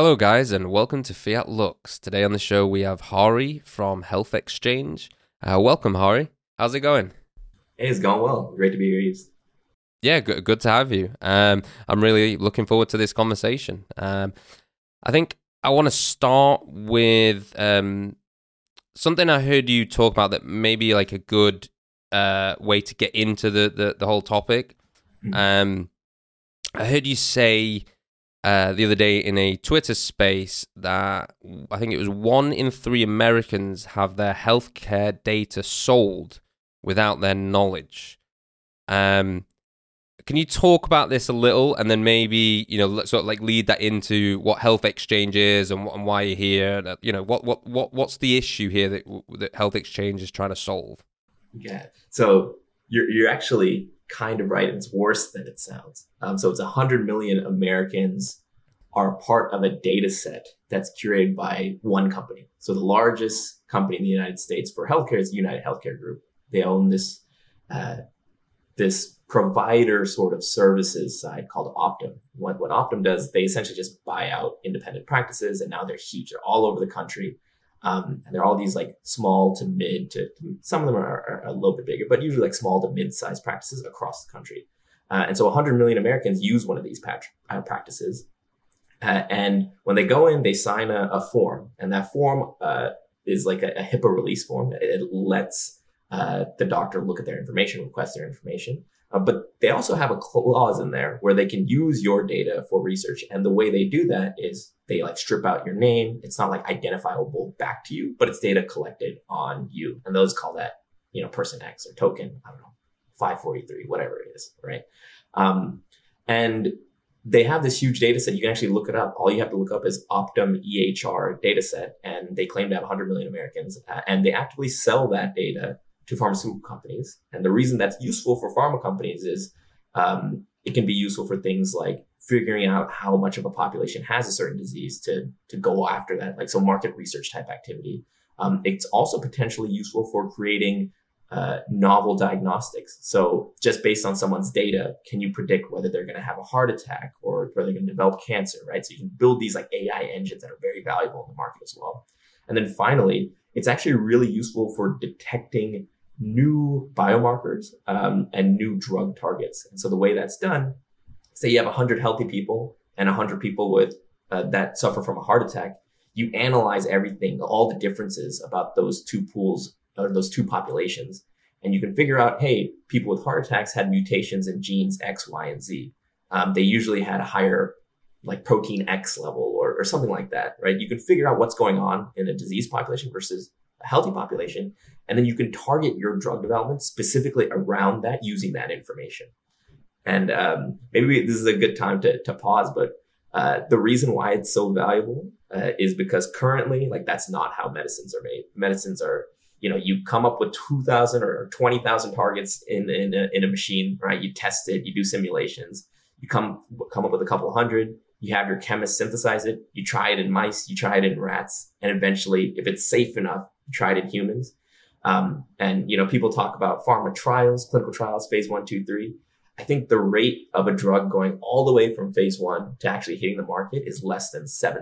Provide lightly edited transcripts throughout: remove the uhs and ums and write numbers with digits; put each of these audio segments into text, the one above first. Hello guys and welcome to Fiat Lux. Today on the show we have Hari from HealthXchange. Welcome Hari, how's it going? Hey, it's going well. Great to be here. Yeah, good to have you. I'm really looking forward to this conversation. I think I want to start with something I heard you talk about that maybe like a good way to get into the whole topic. I heard you say the other day in a Twitter space that I think it was 1 in 3 Americans have their healthcare data sold without their knowledge. Can you talk about this a little, and then maybe sort of like lead that into what HealthXchange is and why you're here? And, what's the issue here that HealthXchange is trying to solve? Yeah, so you're actually kind of right. It's worse than it sounds. So it's 100 million Americans are part of a data set that's curated by one company. So the largest company in the United States for healthcare is United Healthcare Group. They own this this provider sort of services side called Optum. What Optum does, they essentially just buy out independent practices, and now they're huge. They're all over the country. And they're all these like small to mid to, some of them are a little bit bigger, but usually like small to mid-sized practices across the country. And so 100 million Americans use one of these practices. And when they go in, they sign a form, and that form is like a HIPAA release form. It lets the doctor look at their information, request their information. But they also have a clause in there where they can use your data for research. And the way they do that is they like strip out your name. It's not like identifiable back to you, but it's data collected on you. And those call that, person X or token, 543, whatever it is, right? And they have this huge data set. You can actually look it up. All you have to look up is Optum EHR data set. And they claim to have 100 million Americans. And they actively sell that data to pharmaceutical companies. And the reason that's useful for pharma companies is it can be useful for things like figuring out how much of a population has a certain disease to go after that, like so market research type activity. It's also potentially useful for creating novel diagnostics. So just based on someone's data, can you predict whether they're going to have a heart attack or whether they're going to develop cancer, right? So you can build these like AI engines that are very valuable in the market as well. And then finally, it's actually really useful for detecting new biomarkers and new drug targets. And so the way that's done, say you have 100 healthy people and 100 people with that suffer from a heart attack, you analyze everything, all the differences about those two pools or those two populations. And you can figure out, hey, people with heart attacks had mutations in genes X, Y, and Z. They usually had a higher like protein X level or something like that, right? You can figure out what's going on in a diseased population versus a healthy population. And then you can target your drug development specifically around that using that information. And maybe this is a good time to pause, but the reason why it's so valuable is because currently, like that's not how medicines are made. Medicines are, you come up with 2,000 or 20,000 targets in a machine, right? You test it, you do simulations, you come up with a couple hundred. You have your chemist synthesize it. You try it in mice. You try it in rats. And eventually, if it's safe enough, you try it in humans. And people talk about pharma trials, clinical trials, phase 1, 2, 3. I think the rate of a drug going all the way from phase 1 to actually hitting the market is less than 7%,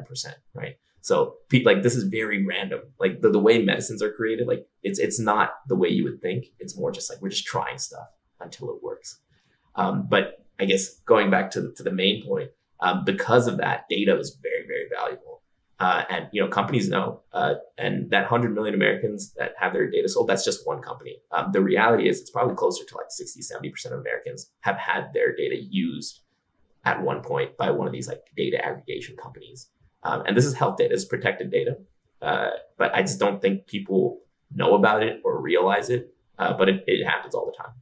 right? So like this is very random. Like the way medicines are created, like it's not the way you would think. It's more just like we're just trying stuff until it works. But I guess going back to the main point, because of that, data is very, very valuable. And companies know, and that 100 million Americans that have their data sold, that's just one company. The reality is it's probably closer to like 60, 70% of Americans have had their data used at one point by one of these like data aggregation companies. And this is health data, it's protected data. But I just don't think people know about it or realize it, but it happens all the time.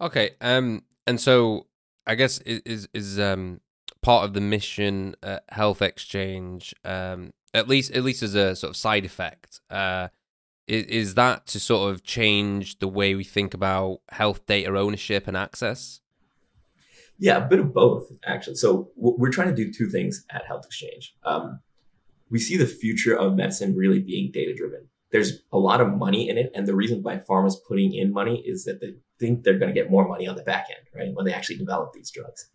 Okay. And so, I guess is part of the mission at HealthXchange, at least as a sort of side effect, is that to sort of change the way we think about health data ownership and access? Yeah, a bit of both, actually. So we're trying to do two things at HealthXchange. We see the future of medicine really being data-driven. There's a lot of money in it. And the reason why pharma's putting in money is that they think they're going to get more money on the back end, right? When they actually develop these drugs.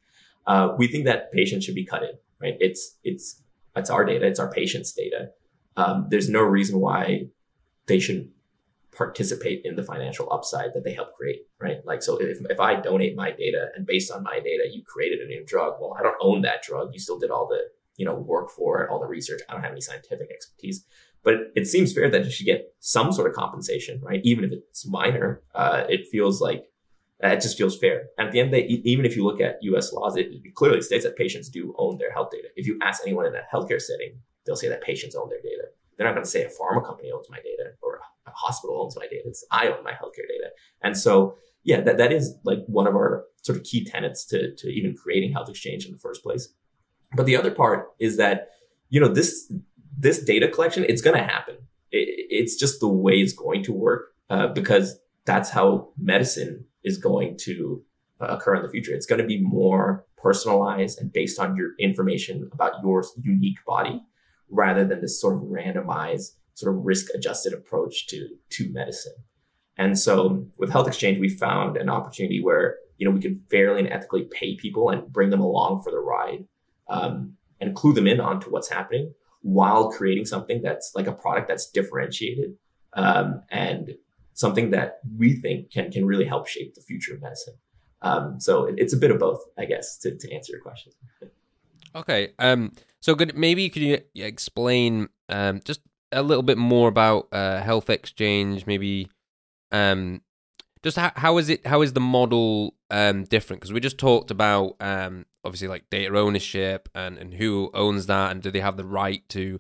We think that patients should be cut in, right? It's our data. It's our patients' data. There's no reason why they should participate in the financial upside that they help create, right? Like, so if I donate my data and based on my data, you created a new drug, well, I don't own that drug. You still did all the, work for it, all the research. I don't have any scientific expertise, but it seems fair that you should get some sort of compensation, right? Even if it's minor, it feels like, it just feels fair. And at the end of the day, even if you look at US laws, it clearly states that patients do own their health data. If you ask anyone in a healthcare setting, they'll say that patients own their data. They're not going to say a pharma company owns my data or a hospital owns my data. It's I own my healthcare data. And so, yeah, that is like one of our sort of key tenets to even creating HealthXchange in the first place. But the other part is that, this data collection, it's going to happen. It's just the way it's going to work because that's how medicine is going to occur in the future. It's going to be more personalized and based on your information about your unique body rather than this sort of randomized, sort of risk-adjusted approach to medicine. And so with HealthXchange, we found an opportunity where, we can fairly and ethically pay people and bring them along for the ride and clue them in onto what's happening while creating something that's like a product that's differentiated and something that we think can really help shape the future of medicine. So it's a bit of both, I guess, to answer your question. Okay. So good. Maybe could you explain just a little bit more about HealthXchange? Maybe just how is the model different? Because we just talked about obviously like data ownership and who owns that and do they have the right to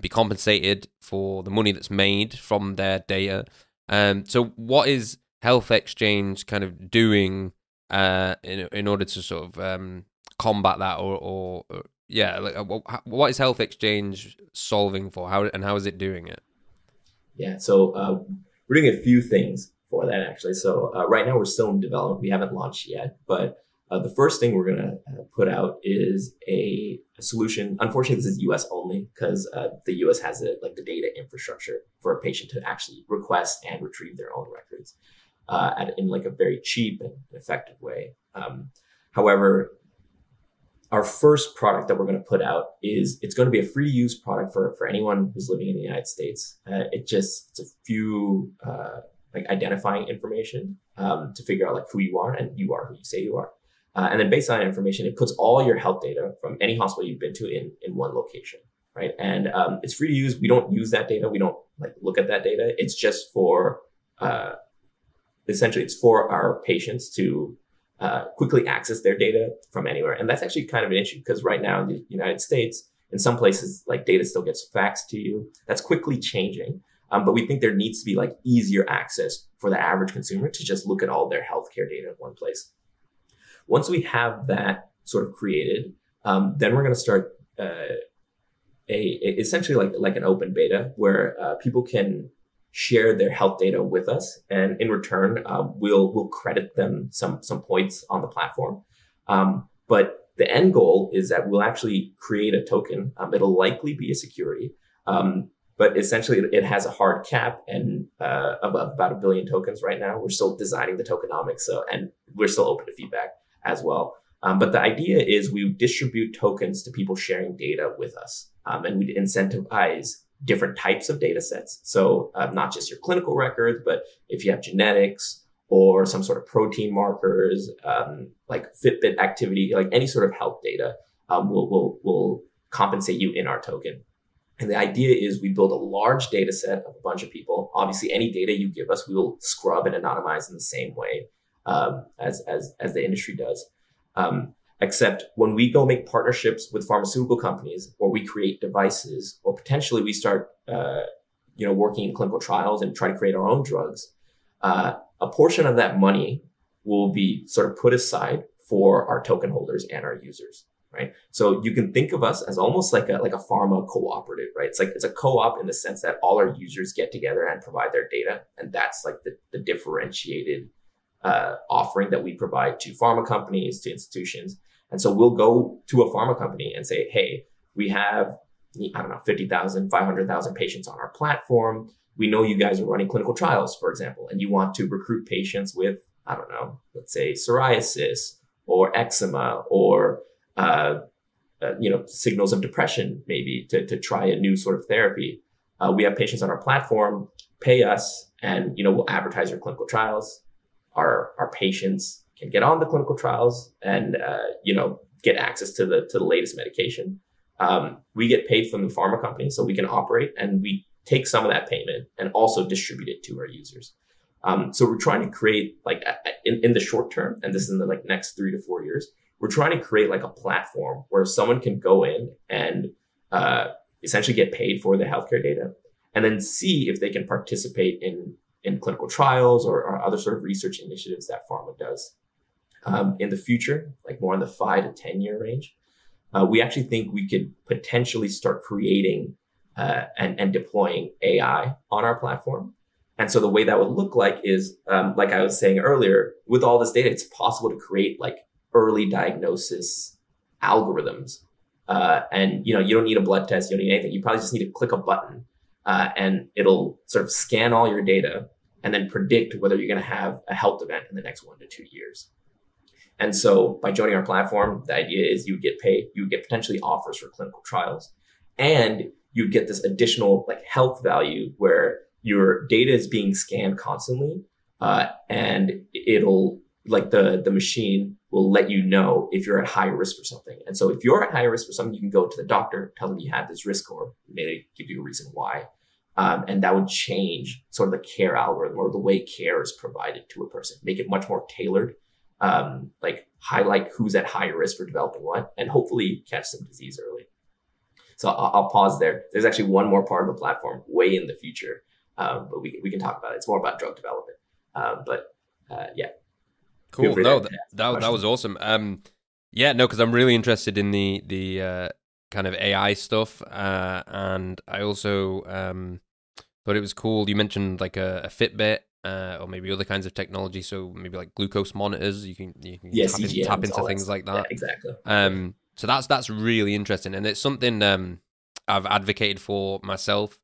be compensated for the money that's made from their data? So what is HealthXchange kind of doing in order to sort of combat that what is HealthXchange solving for? How is it doing it? Yeah, so we're doing a few things for that actually. So right now we're still in development. We haven't launched yet, but the first thing we're going to put out is a solution. Unfortunately, this is US only because the US has the data infrastructure for a patient to actually request and retrieve their own records in a very cheap and effective way. However, our first product that we're going to put out it's going to be a free to use product for anyone who's living in the United States. It's a few identifying information to figure out who you are, and you are who you say you are. And then based on that information, it puts all your health data from any hospital you've been to in one location, right? And it's free to use. We don't use that data. We don't look at that data. It's just for, essentially, it's for our patients to quickly access their data from anywhere. And that's actually kind of an issue because right now in the United States, in some places, data still gets faxed to you. That's quickly changing. But we think there needs to be easier access for the average consumer to just look at all their healthcare data in one place. Once we have that sort of created, then we're going to start essentially an open beta where people can share their health data with us, and in return, we'll credit them some points on the platform. But the end goal is that we'll actually create a token. It'll likely be a security, but essentially it has a hard cap and of about 1 billion tokens right now. We're still designing the tokenomics, and we're still open to feedback as well. But the idea is we distribute tokens to people sharing data with us, and we incentivize different types of data sets. So not just your clinical records, but if you have genetics or some sort of protein markers, Fitbit activity, any sort of health data, will compensate you in our token. And the idea is we build a large data set of a bunch of people. Obviously, any data you give us, we will scrub and anonymize in the same way as the industry does. Except when we go make partnerships with pharmaceutical companies, or we create devices, or potentially we start working in clinical trials and try to create our own drugs, a portion of that money will be sort of put aside for our token holders and our users. Right. So you can think of us as almost like a pharma cooperative, right? It's a co-op in the sense that all our users get together and provide their data. And that's the differentiated offering that we provide to pharma companies, to institutions. And so we'll go to a pharma company and say, hey, we have, 50,000, 500,000 patients on our platform. We know you guys are running clinical trials, for example, and you want to recruit patients with, let's say psoriasis or eczema or signals of depression, maybe to try a new sort of therapy. We have patients on our platform pay us, and we'll advertise our clinical trials. Our patients can get on the clinical trials and get access to the latest medication. We get paid from the pharma company, so we can operate, and we take some of that payment and also distribute it to our users. So we're trying to create, in the short term, and this is in the next 3 to 4 years, we're trying to create a platform where someone can go in and essentially get paid for the healthcare data, and then see if they can participate in clinical trials or other sort of research initiatives that pharma does. In the future, more in the 5 to 10 year range, we actually think we could potentially start creating and deploying AI on our platform. And so the way that would look like is, like I was saying earlier, with all this data, it's possible to create early diagnosis algorithms. And you don't need a blood test, you don't need anything. You probably just need to click a button and it'll sort of scan all your data and then predict whether you're going to have a health event in the next 1 to 2 years. And so by joining our platform, the idea is you would get paid, you would get potentially offers for clinical trials, and you get this additional health value where your data is being scanned constantly, and it'll the machine will let you know if you're at high risk for something. And so if you're at high risk for something, you can go to the doctor, tell them you had this risk, or maybe give you a reason why. And that would change sort of the care algorithm or the way care is provided to a person, make it much more tailored, highlight who's at high risk for developing what, and hopefully catch some disease early. So I'll pause there. There's actually one more part of the platform way in the future. But we can talk about it. It's more about drug development. Yeah. Cool. No, that was awesome. Because I'm really interested in the kind of AI stuff, and I also thought it was cool. You mentioned a Fitbit or maybe other kinds of technology. So maybe glucose monitors. You can tap into things like that. Yeah, exactly. So that's really interesting, and it's something I've advocated for myself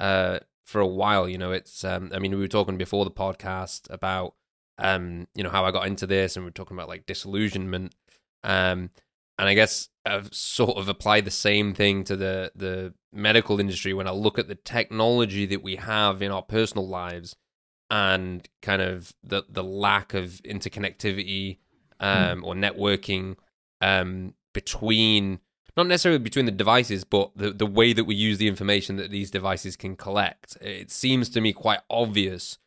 for a while. It's we were talking before the podcast about how I got into this, and we're talking about disillusionment, and I guess I've sort of applied the same thing to the medical industry when I look at the technology that we have in our personal lives and kind of the lack of interconnectivity or networking between, not necessarily between the devices, but the way that we use the information that these devices can collect. It seems to me quite obvious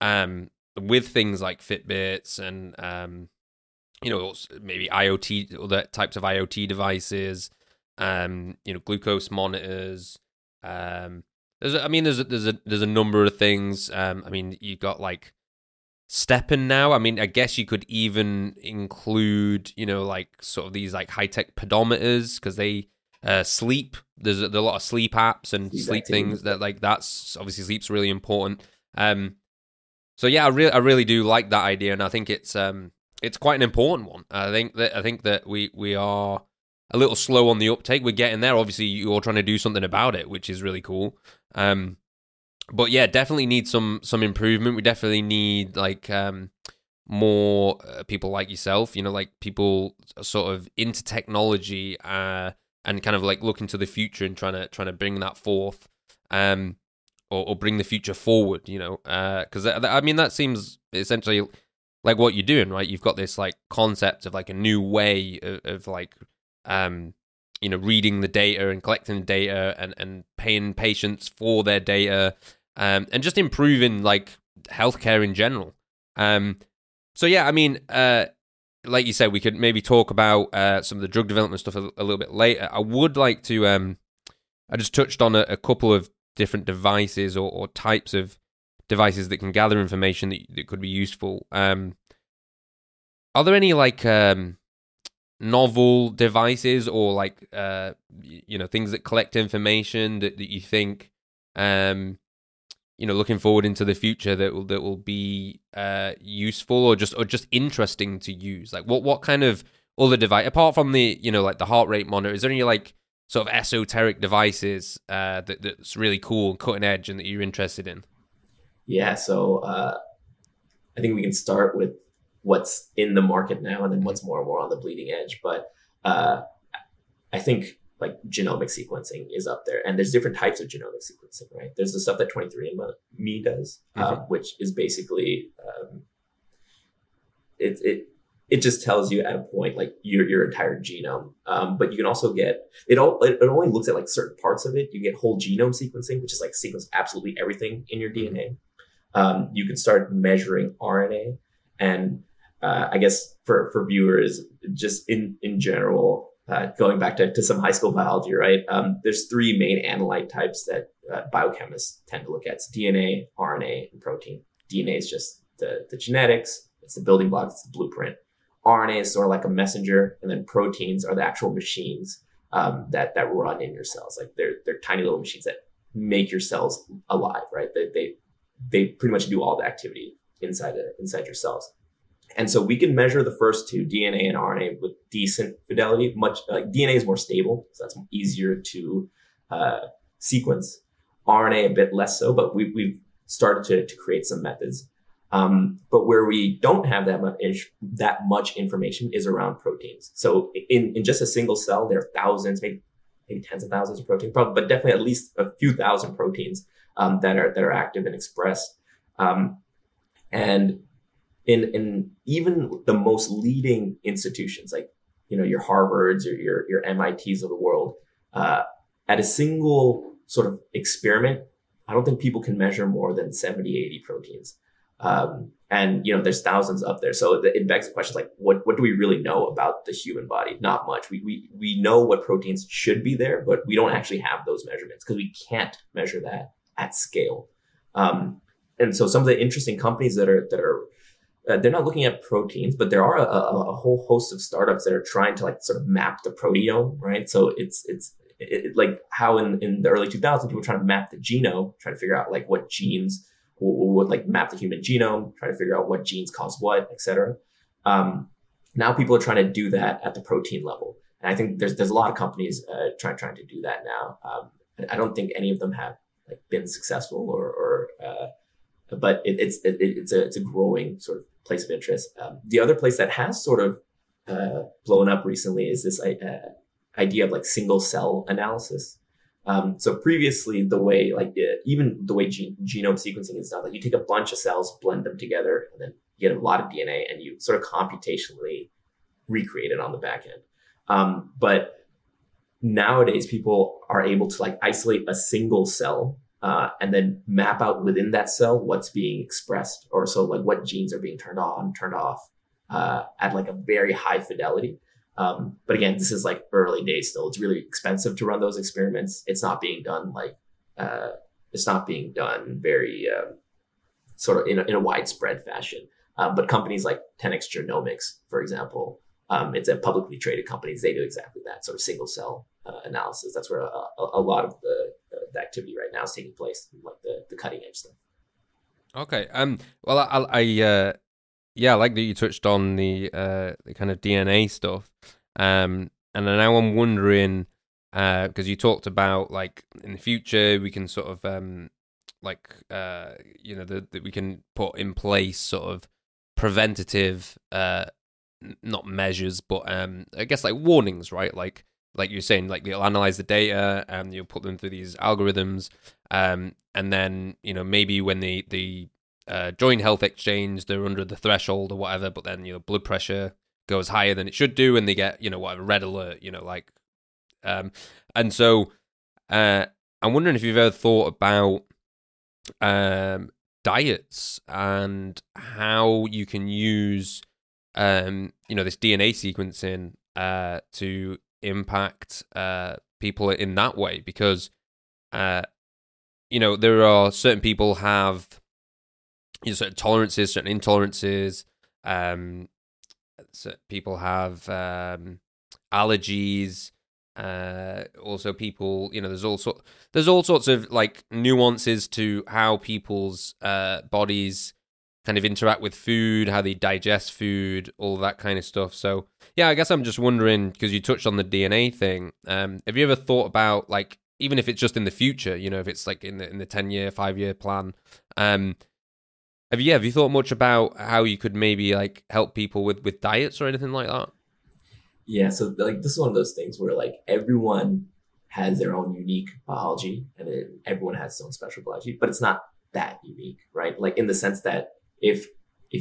with things like Fitbits and, maybe IoT, other types of IoT devices, glucose monitors. There's a number of things. You've got Steppen now. I guess you could even include, sort of these high tech pedometers, because they sleep. There's a lot of sleep apps and sleep things that that's obviously, sleep's really important. So yeah, I really do like that idea, and I think it's quite an important one. I think that we are a little slow on the uptake. We're getting there. Obviously, you're trying to do something about it, which is really cool. But yeah, definitely need some improvement. We definitely need more people like yourself, people sort of into technology and kind of looking to the future and trying to bring that forth, or bring the future forward, because that seems essentially what you're doing, right? You've got this concept of a new way of reading the data and collecting the data and paying patients for their data, and just improving healthcare in general. So yeah, like you said, we could maybe talk about some of the drug development stuff a little bit later. I would like to. I just touched on a couple of different devices or types of devices that can gather information that could be useful. Are there any novel devices or things that collect information that you think looking forward into the future that will be useful or just interesting to use? What kind of other device, apart from the the heart rate monitor, is there any sort of esoteric devices that's really cool and cutting edge and that you're interested in? Yeah, so I think we can start with what's in the market now and then what's more and more on the bleeding edge. But I think like genomic sequencing is up there, and there's different types of genomic sequencing, right? There's the stuff that 23andMe does, which is basically it just tells you at a point like your entire genome. But you can also get it only looks at like certain parts of it. You get whole genome sequencing, which is like sequence absolutely everything in your DNA. You can start measuring RNA, and I guess for viewers, just in general. Going back to some high school biology, right? There's three main analyte types that biochemists tend to look at. It's DNA, RNA, and protein. DNA is just the genetics. It's the building blocks. It's the blueprint. RNA is sort of like a messenger. And then proteins are the actual machines that run in your cells. Like they're tiny little machines that make your cells alive, right? They pretty much do all the activity inside your cells. And so we can measure the first two, DNA and RNA, with decent fidelity. Much like DNA is more stable, so that's easier to sequence. RNA a bit less so, but we've started to create some methods. But where we don't have that much information is around proteins. So in just a single cell, there are thousands, maybe tens of thousands of proteins, probably, but definitely at least a few thousand proteins that are active and expressed. And in even the most leading institutions, like, you know, your Harvards or your MITs of the world, at a single sort of experiment, I don't think people can measure more than 70, 80 proteins. And, you know, there's thousands up there. So it begs the question, like, what do we really know about the human body? Not much. We know what proteins should be there, but we don't actually have those measurements because we can't measure that at scale. And so some of the interesting companies that are they're not looking at proteins, but there are a whole host of startups that are trying to like sort of map the proteome, right? So it's like how in the early 2000s, people were trying to map the genome, trying to figure out like what genes would like map the human genome, try to figure out what genes cause what, et cetera. Now people are trying to do that at the protein level. And I think there's a lot of companies trying to do that now. I don't think any of them have like been successful but it's a growing sort of place of interest. The other place that has sort of blown up recently is this idea of like single cell analysis. So previously, the way like even the way genome sequencing is done, like you take a bunch of cells, blend them together, and then you get a lot of DNA, and you sort of computationally recreate it on the back end. But nowadays, people are able to like isolate a single cell. And then map out within that cell what's being expressed, or so like what genes are being turned on, turned off at like a very high fidelity. But again, this is like early days still. It's really expensive to run those experiments. It's not being done very sort of in a widespread fashion. But companies like 10X Genomics, for example, it's a publicly traded companies. They do exactly that sort of single cell analysis. That's where a lot of the activity right now is taking place, like the cutting edge stuff. Okay. Well, I like that you touched on the kind of DNA stuff. And now I'm wondering, because you talked about like in the future we can sort of that we can put in place sort of preventative not measures, but I guess like warnings, right? Like you're saying, like you'll analyze the data and you'll put them through these algorithms, and then, you know, maybe when they join HealthXchange, they're under the threshold or whatever, but then your blood pressure goes higher than it should do, and they get, you know, whatever red alert, you know, like, and so I'm wondering if you've ever thought about diets and how you can use this DNA sequencing to impact people in that way, because there are certain people have certain tolerances, certain intolerances, certain people have allergies, also people, there's all sorts of like nuances to how people's bodies kind of interact with food, how they digest food, all that kind of stuff. So yeah, I guess I'm just wondering, because you touched on the DNA thing, have you ever thought about, like, even if it's just in the future, if it's like in the 10-year, 5-year plan, have you thought much about how you could maybe like help people with diets or anything like that? Yeah, so like this is one of those things where like everyone has their own unique biology and everyone has their own special biology, but it's not that unique, right? Like in the sense that if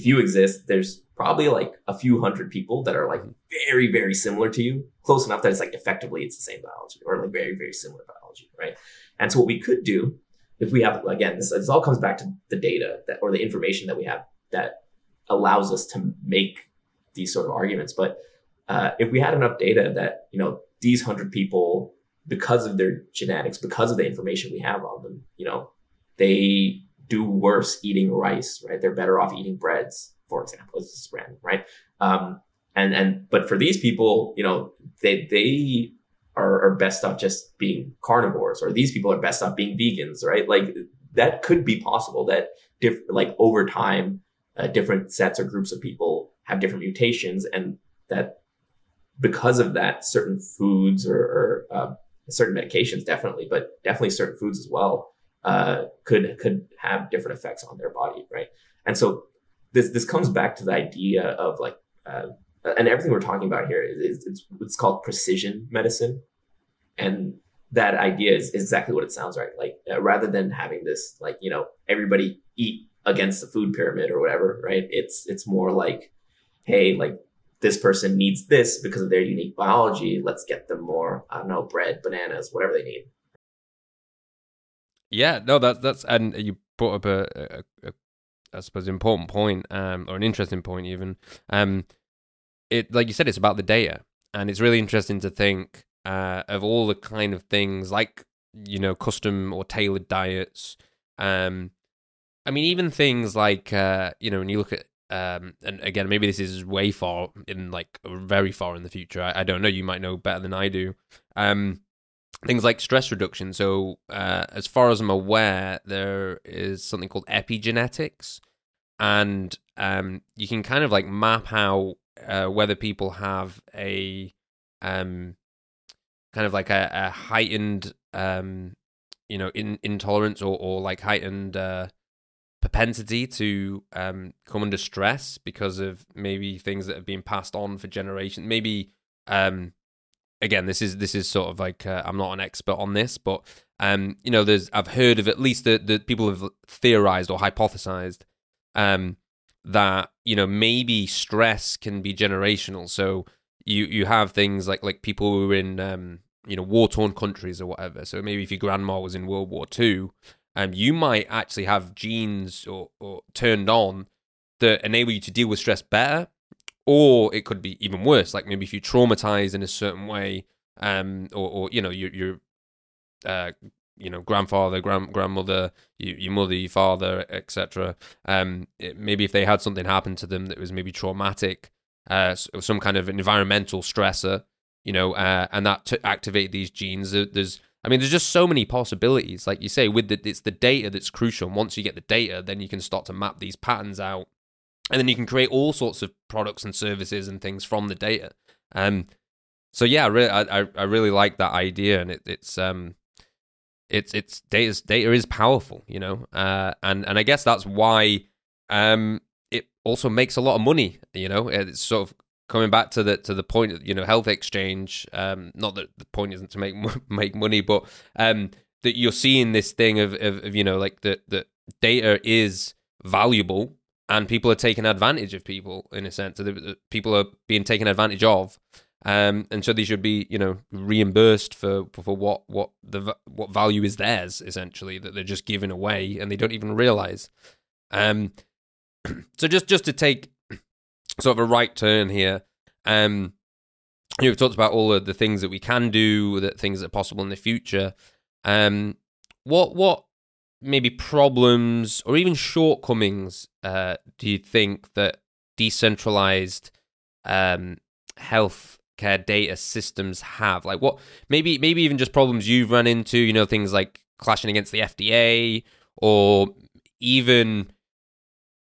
you exist, there's probably like a few hundred people that are like very, very similar to you, close enough that it's like effectively it's the same biology or like very, very similar biology, right? And so what we could do if we have, again, this all comes back to the data that, or the information that we have that allows us to make these sort of arguments. But if we had enough data that, you know, these 100 people, because of their genetics, because of the information we have on them, you know, they do worse eating rice, right? They're better off eating breads, for example. It's just random, right? But for these people, you know, they are best off just being carnivores, or these people are best off being vegans, right? Like that could be possible that over time, different sets or groups of people have different mutations, and that because of that, certain foods or certain medications definitely certain foods as well could have different effects on their body, right? And so this comes back to the idea of like and everything we're talking about here is what's called precision medicine, and that idea is exactly what it sounds like rather than having this like, you know, everybody eat against the food pyramid or whatever, right? It's more like, hey, like this person needs this because of their unique biology. Let's get them more, I don't know, bread, bananas, whatever they need. Yeah, no, that's and you brought up a I suppose important point, or an interesting point even. It, like you said, it's about the data, and it's really interesting to think of all the kind of things like, you know, custom or tailored diets. I mean, even things like you know, when you look at and again, maybe this is way far in, like very far in the future. I don't know. You might know better than I do. Things like stress reduction. So as far as I'm aware, there is something called epigenetics, and you can kind of like map out whether people have a kind of like a heightened you know, intolerance or like heightened propensity to come under stress because of maybe things that have been passed on for generations. Maybe again, this is sort of like I'm not an expert on this, but you know, I've heard of at least the people have theorized or hypothesized that, you know, maybe stress can be generational. So you have things like people who were in you know, war-torn countries or whatever. So maybe if your grandma was in World War II, you might actually have genes or turned on that enable you to deal with stress better. Or it could be even worse, like maybe if you traumatize in a certain way, or you know, your you know, grandfather, grandmother, your mother, your father, etc. Maybe if they had something happen to them that was maybe traumatic, some kind of environmental stressor, you know, and that to activate these genes. There's just so many possibilities. Like you say, it's the data that's crucial. And once you get the data, then you can start to map these patterns out. And then you can create all sorts of products and services and things from the data. So yeah, I really like that idea, and it's data is powerful, you know. And I guess that's why it also makes a lot of money, you know. It's sort of coming back to the point, you know, HealthXchange. Not that the point isn't to make money, but that you're seeing this thing of you know, like the data is valuable. And people are taking advantage of people, in a sense. So people are being taken advantage of, and so they should be, you know, reimbursed for what value is theirs, essentially, that they're just giving away and they don't even realize. So just to take sort of a right turn here, you know, we've talked about all of the things that we can do, that things that are possible in the future. What maybe problems or even shortcomings do you think that decentralized healthcare data systems have? Like what maybe even just problems you've run into, you know, things like clashing against the FDA, or even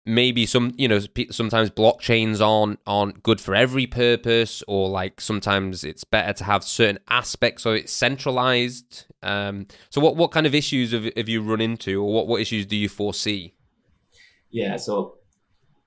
maybe some, you know, sometimes blockchains aren't good for every purpose, or like sometimes it's better to have certain aspects so it's centralized. So what kind of issues have you run into, or what issues do you foresee? Yeah, so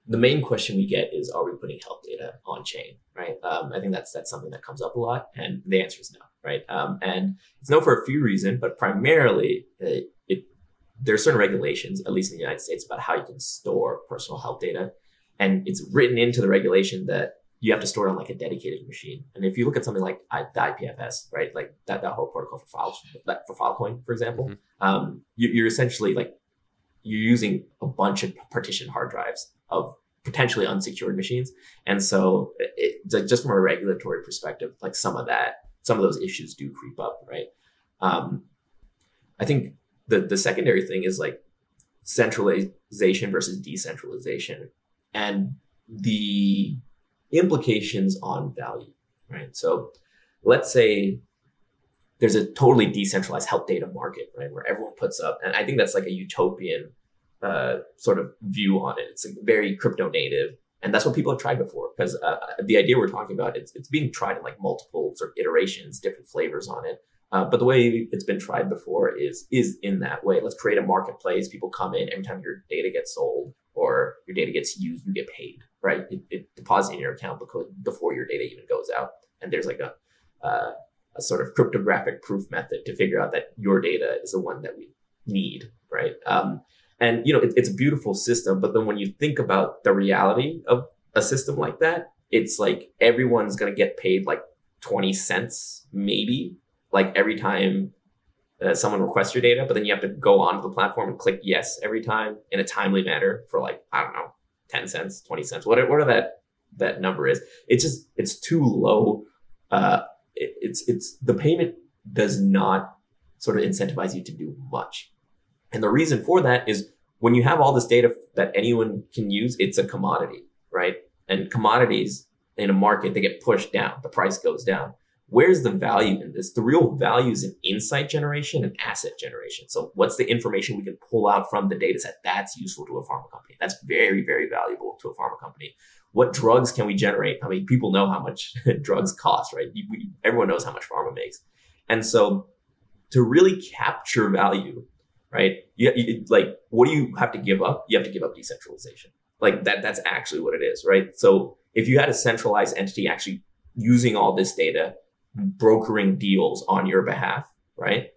the main question we get is, are we putting health data on chain, right? I think that's something that comes up a lot, and the answer is no, right? And it's no for a few reasons, but primarily there are certain regulations, at least in the United States, about how you can store personal health data. And it's written into the regulation that you have to store it on like a dedicated machine. And if you look at something like the IPFS, right, like that whole protocol for files, for Filecoin, for example, mm-hmm. You're essentially like, you're using a bunch of partitioned hard drives of potentially unsecured machines. And so it, just from a regulatory perspective, like some of those issues do creep up, right? I think the secondary thing is like centralization versus decentralization and the implications on value, right? So let's say there's a totally decentralized health data market, right? Where everyone puts up, and I think that's like a utopian sort of view on it. It's like very crypto native. And that's what people have tried before, because the idea we're talking about, it's being tried in like multiple sort of iterations, different flavors on it. But the way it's been tried before is in that way. Let's create a marketplace. People come in. Every time your data gets sold or your data gets used, you get paid, right? It deposits in your account because before your data even goes out. And there's like a sort of cryptographic proof method to figure out that your data is the one that we need, right? And you know, it's a beautiful system. But then when you think about the reality of a system like that, it's like everyone's going to get paid like 20 cents, maybe. Like every time someone requests your data, but then you have to go onto the platform and click yes every time in a timely manner for like, I don't know, 10 cents, 20 cents, whatever that number is. It's just, it's too low. It's the payment does not sort of incentivize you to do much. And the reason for that is when you have all this data that anyone can use, it's a commodity, right? And commodities in a market, they get pushed down, the price goes down. Where's the value in this? The real value is in insight generation and asset generation. So what's the information we can pull out from the data set that's useful to a pharma company? That's very, very valuable to a pharma company. What drugs can we generate? I mean, people know how much drugs cost, right? Everyone knows how much pharma makes. And so to really capture value, right? Like, what do you have to give up? You have to give up decentralization. Like that's actually what it is, right? So if you had a centralized entity actually using all this data, brokering deals on your behalf, right?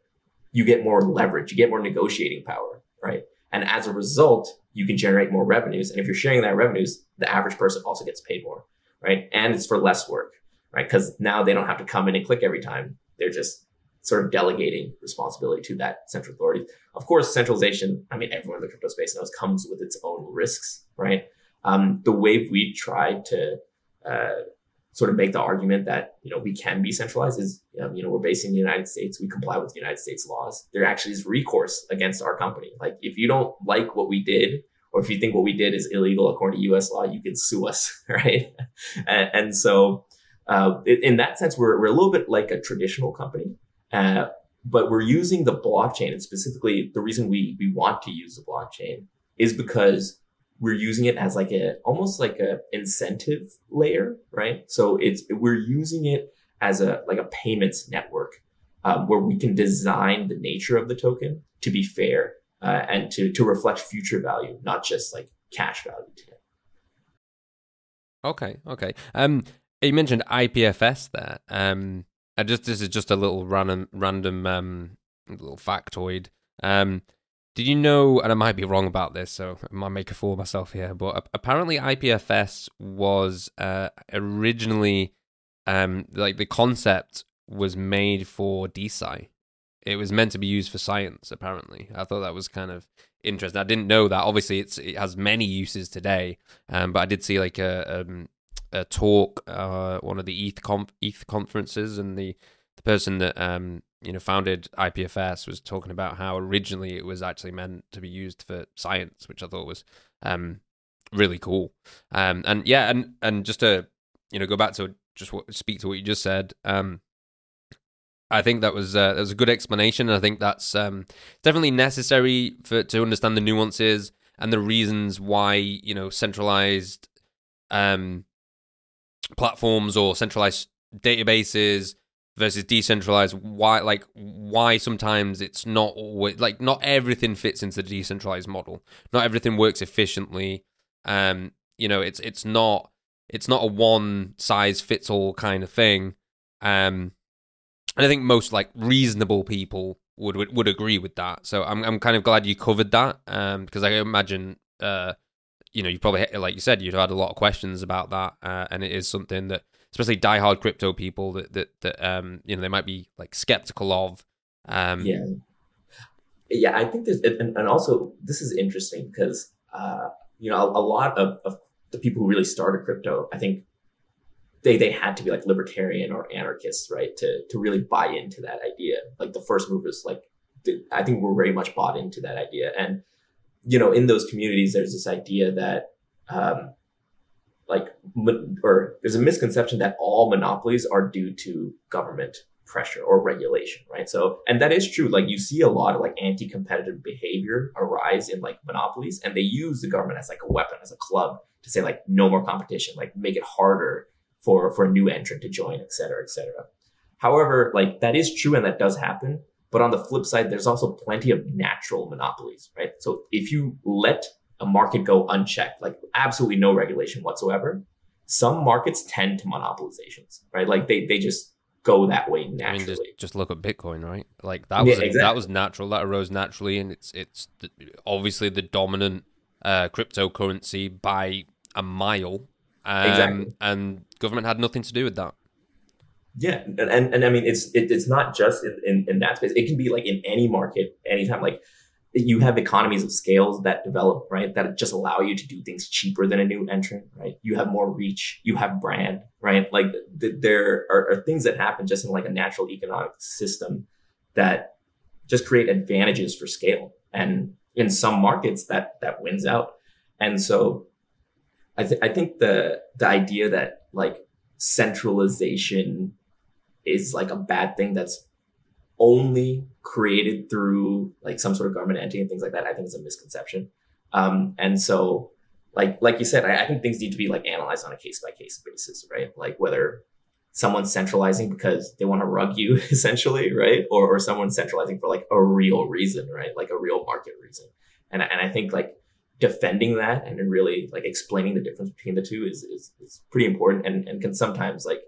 You get more leverage, you get more negotiating power, right? And as a result, you can generate more revenues. And if you're sharing that revenues, the average person also gets paid more, right? And it's for less work, right? Because now they don't have to come in and click every time. They're just sort of delegating responsibility to that central authority. Of course, centralization, I mean, everyone in the crypto space knows, comes with its own risks, right? The way we try to sort of make the argument that, you know, we can be centralized is, you know, we're based in the United States. We comply with the United States laws. There actually is recourse against our company. Like if you don't like what we did, or if you think what we did is illegal according to US law, you can sue us, right? And so in that sense, we're a little bit like a traditional company, but we're using the blockchain. And specifically, the reason we want to use the blockchain is because we're using it as like almost like a incentive layer, right? So we're using it as a payments network where we can design the nature of the token to be fair and to reflect future value, not just like cash value today. Okay. You mentioned IPFS there. This is just a little random little factoid. Did you know, and I might be wrong about this, so I might make a fool of myself here, but apparently IPFS was originally, like the concept was made for DeSci. It was meant to be used for science, apparently. I thought that was kind of interesting. I didn't know that. Obviously, it has many uses today, but I did see like a talk, one of the ETH conferences, and the person that founded IPFS was talking about how originally it was actually meant to be used for science, which I thought was really cool. And just to go back to speak to what you just said, I think that was a good explanation. I think that's definitely necessary to understand the nuances and the reasons why centralized platforms or centralized databases versus decentralized, why sometimes it's not always, like, not everything fits into the decentralized model. Not everything works efficiently. you know, it's not a one size fits all kind of thing. And I think most like reasonable people would agree with that. So I'm kind of glad you covered that, because I imagine you know, you probably, like you said, you'd had a lot of questions about that, and it is something that, especially diehard crypto people, that you know, they might be like skeptical of. Yeah, I think there's, and also this is interesting because you know, a lot of the people who really started crypto, I think they had to be like libertarian or anarchists, right, to really buy into that idea. Like the first movers, like I think were very much bought into that idea. And you know, in those communities, there's this idea that or there's a misconception that all monopolies are due to government pressure or regulation, right? So, and that is true. Like you see a lot of like anti-competitive behavior arise in like monopolies, and they use the government as like a weapon, as a club, to say like no more competition, like make it harder for a new entrant to join, et cetera, et cetera. However, like that is true and that does happen. But on the flip side, there's also plenty of natural monopolies, right? So if you let a market go unchecked, like absolutely no regulation whatsoever, some markets tend to monopolizations, right? Like they just go that way naturally. I mean, just look at Bitcoin, right? Like that was exactly. That was natural. That arose naturally, and it's obviously the dominant cryptocurrency by a mile. Exactly. And government had nothing to do with that. Yeah. And I mean, it's not just in that space. It can be like in any market, anytime. Like you have economies of scales that develop, right, that just allow you to do things cheaper than a new entrant, right? You have more reach, you have brand, right? Like there are things that happen just in like a natural economic system that just create advantages for scale. And in some markets that wins out. And so I think the idea that like centralization is like a bad thing that's only created through like some sort of government entity and things like that, I think it's a misconception. And so like you said, I think things need to be like analyzed on a case by case basis, right? Like whether someone's centralizing because they want to rug you essentially, right? Or someone's centralizing for like a real reason, right? Like a real market reason. And I think like defending that and really like explaining the difference between the two is pretty important and can sometimes like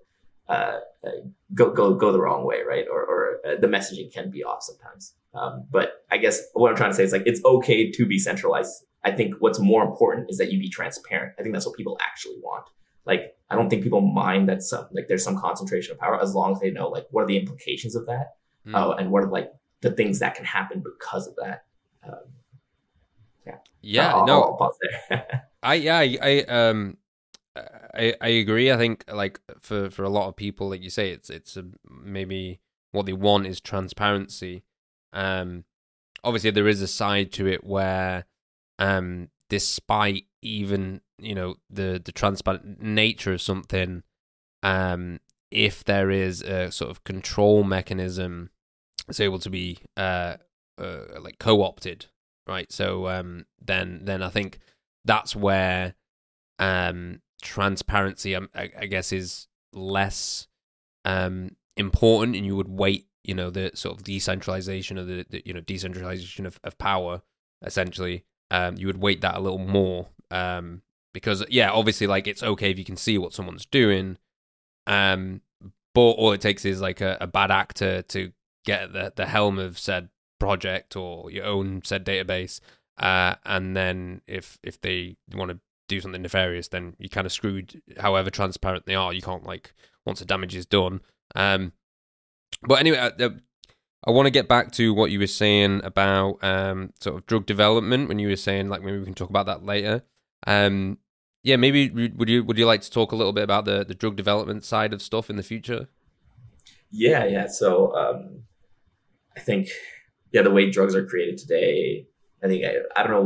go the wrong way, right? Or the messaging can be off sometimes. But I guess what I'm trying to say is like it's okay to be centralized. I think what's more important is that you be transparent. I think that's what people actually want. Like I don't think people mind that some like there's some concentration of power as long as they know like what are the implications of that, and what are like the things that can happen because of that. I agree. I think like for a lot of people, like you say, it's maybe what they want is transparency. Obviously there is a side to it where, despite even, you know, the transparent nature of something, if there is a sort of control mechanism, it's able to be like co-opted. Right, so then I think that's where transparency, I guess, is less important, and you would weight, you know, the sort of decentralization of the you know, decentralization of power, essentially. You would weight that a little more because, yeah, obviously, like it's okay if you can see what someone's doing, but all it takes is like a bad actor to get at the helm of said project or your own said database, and then if they want to do something nefarious, then you're kind of screwed. However transparent they are, you can't, like, once the damage is done. But anyway, I want to get back to what you were saying about sort of drug development, when you were saying like maybe we can talk about that later. Yeah, maybe would you like to talk a little bit about the drug development side of stuff in the future? Yeah. So I think, yeah, the way drugs are created today, I think I don't know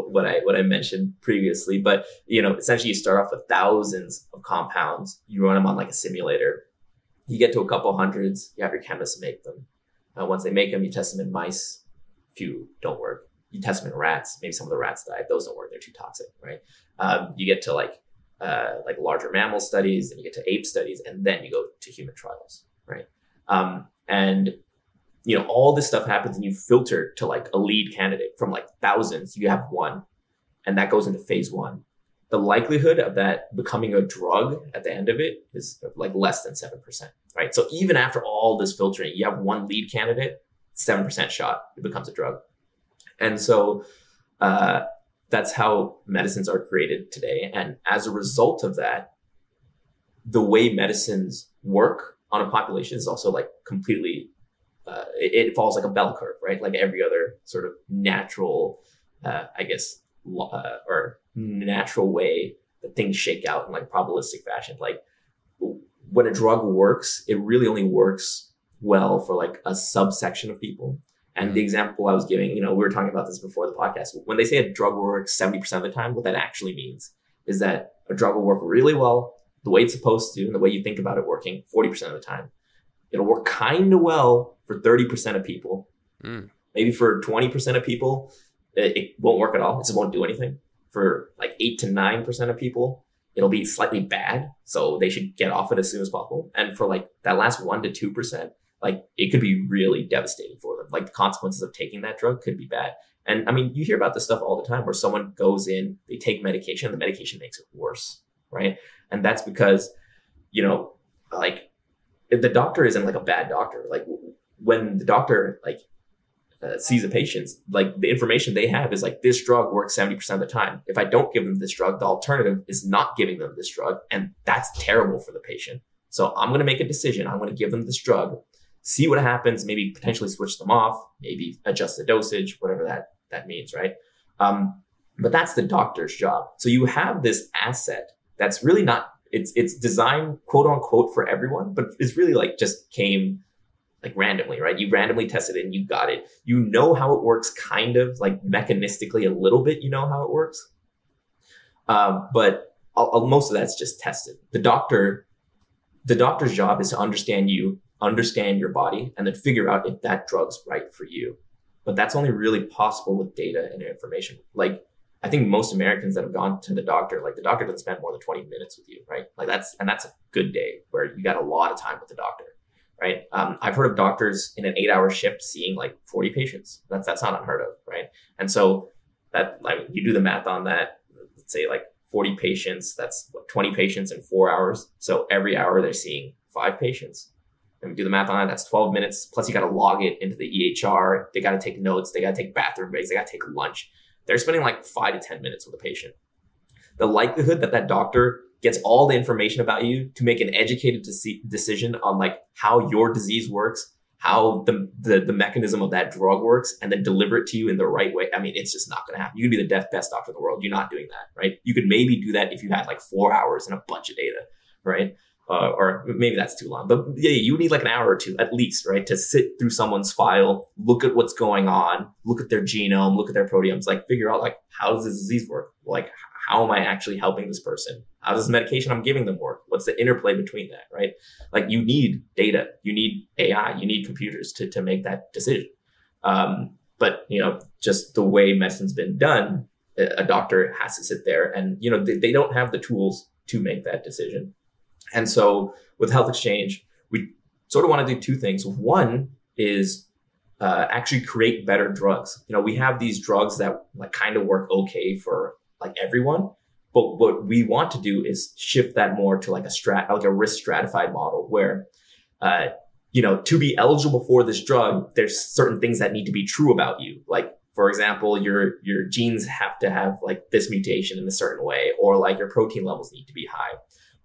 what I mentioned previously, but, you know, essentially you start off with thousands of compounds. You run them on like a simulator. You get to a couple hundreds. You have your chemists make them. Once they make them, you test them in mice. Few don't work. You test them in rats. Maybe some of the rats die. Those don't work. They're too toxic, right? You get to like larger mammal studies, and you get to ape studies, and then you go to human trials, right? And you know, all this stuff happens, and you filter to like a lead candidate from like thousands. You have one, and that goes into phase one. the likelihood of that becoming a drug at the end of it is like less than 7%, right? So even after all this filtering, you have one lead candidate, 7% shot, it becomes a drug. And so that's how medicines are created today. And as a result of that, the way medicines work on a population is also like completely, it falls like a bell curve, right? Like every other sort of natural, or natural way that things shake out in like probabilistic fashion. Like when a drug works, it really only works well for like a subsection of people. And the example I was giving, we were talking about this before the podcast. When they say a drug works 70% of the time, what that actually means is that a drug will work really well the way it's supposed to and the way you think about it working 40% of the time. It'll work kind of well for 30% of people. Maybe for 20% of people, it won't work at all. It won't do anything. For like 8 to 9% of people, it'll be slightly bad. So they should get off it as soon as possible. And for like that last 1 to 2%, like it could be really devastating for them. Like the consequences of taking that drug could be bad. And I mean, you hear about this stuff all the time where someone goes in, they take medication, the medication makes it worse, right? And that's because, like the doctor isn't like a bad doctor. Like when the doctor sees the patients, like the information they have is like this drug works 70% of the time. If I don't give them this drug, the alternative is not giving them this drug. And that's terrible for the patient. So I'm going to make a decision. I'm going to give them this drug, see what happens, maybe potentially switch them off, maybe adjust the dosage, whatever that means, right? But that's the doctor's job. So you have this asset that's really not, it's designed quote unquote for everyone, but it's really like just came like randomly, right? You randomly tested it and you got it. You know how it works kind of like mechanistically a little bit, you know how it works. But most of that's just tested. The doctor's job is to understand you, understand your body, and then figure out if that drug's right for you. But that's only really possible with data and information. Like I think most Americans that have gone to the doctor, like the doctor doesn't spend more than 20 minutes with you, right? Like that's a good day where you got a lot of time with the doctor, right? I've heard of doctors in an 8-hour shift seeing like 40 patients. That's not unheard of, right? And so that, like, you do the math on that, let's say like 40 patients, that's what, 20 patients in 4 hours. So every hour they're seeing 5 patients. And we do the math on it, that's 12 minutes. Plus you got to log it into the EHR. They got to take notes. They got to take bathroom breaks. They got to take lunch. They're spending like 5 to 10 minutes with a patient. The likelihood that doctor gets all the information about you to make an educated decision on like how your disease works, how the mechanism of that drug works, and then deliver it to you in the right way. I mean, it's just not going to happen. You could be the best doctor in the world. You're not doing that, right? You could maybe do that if you had like 4 hours and a bunch of data, right? Or maybe that's too long, but yeah, you need like an hour or two at least, right? To sit through someone's file, look at what's going on, look at their genome, look at their proteomes, like figure out like, how does this disease work? Like, how am I actually helping this person? How does the medication I'm giving them work? What's the interplay between that, right? Like you need data, you need AI, you need computers to make that decision. But just the way medicine's been done, a doctor has to sit there and, they don't have the tools to make that decision. And so with HealthXchange, we sort of want to do two things. One is actually create better drugs. We have these drugs that like kind of work okay for like everyone, but what we want to do is shift that more to like a risk stratified model where, to be eligible for this drug, there's certain things that need to be true about you. Like, for example, your genes have to have like this mutation in a certain way, or like your protein levels need to be high.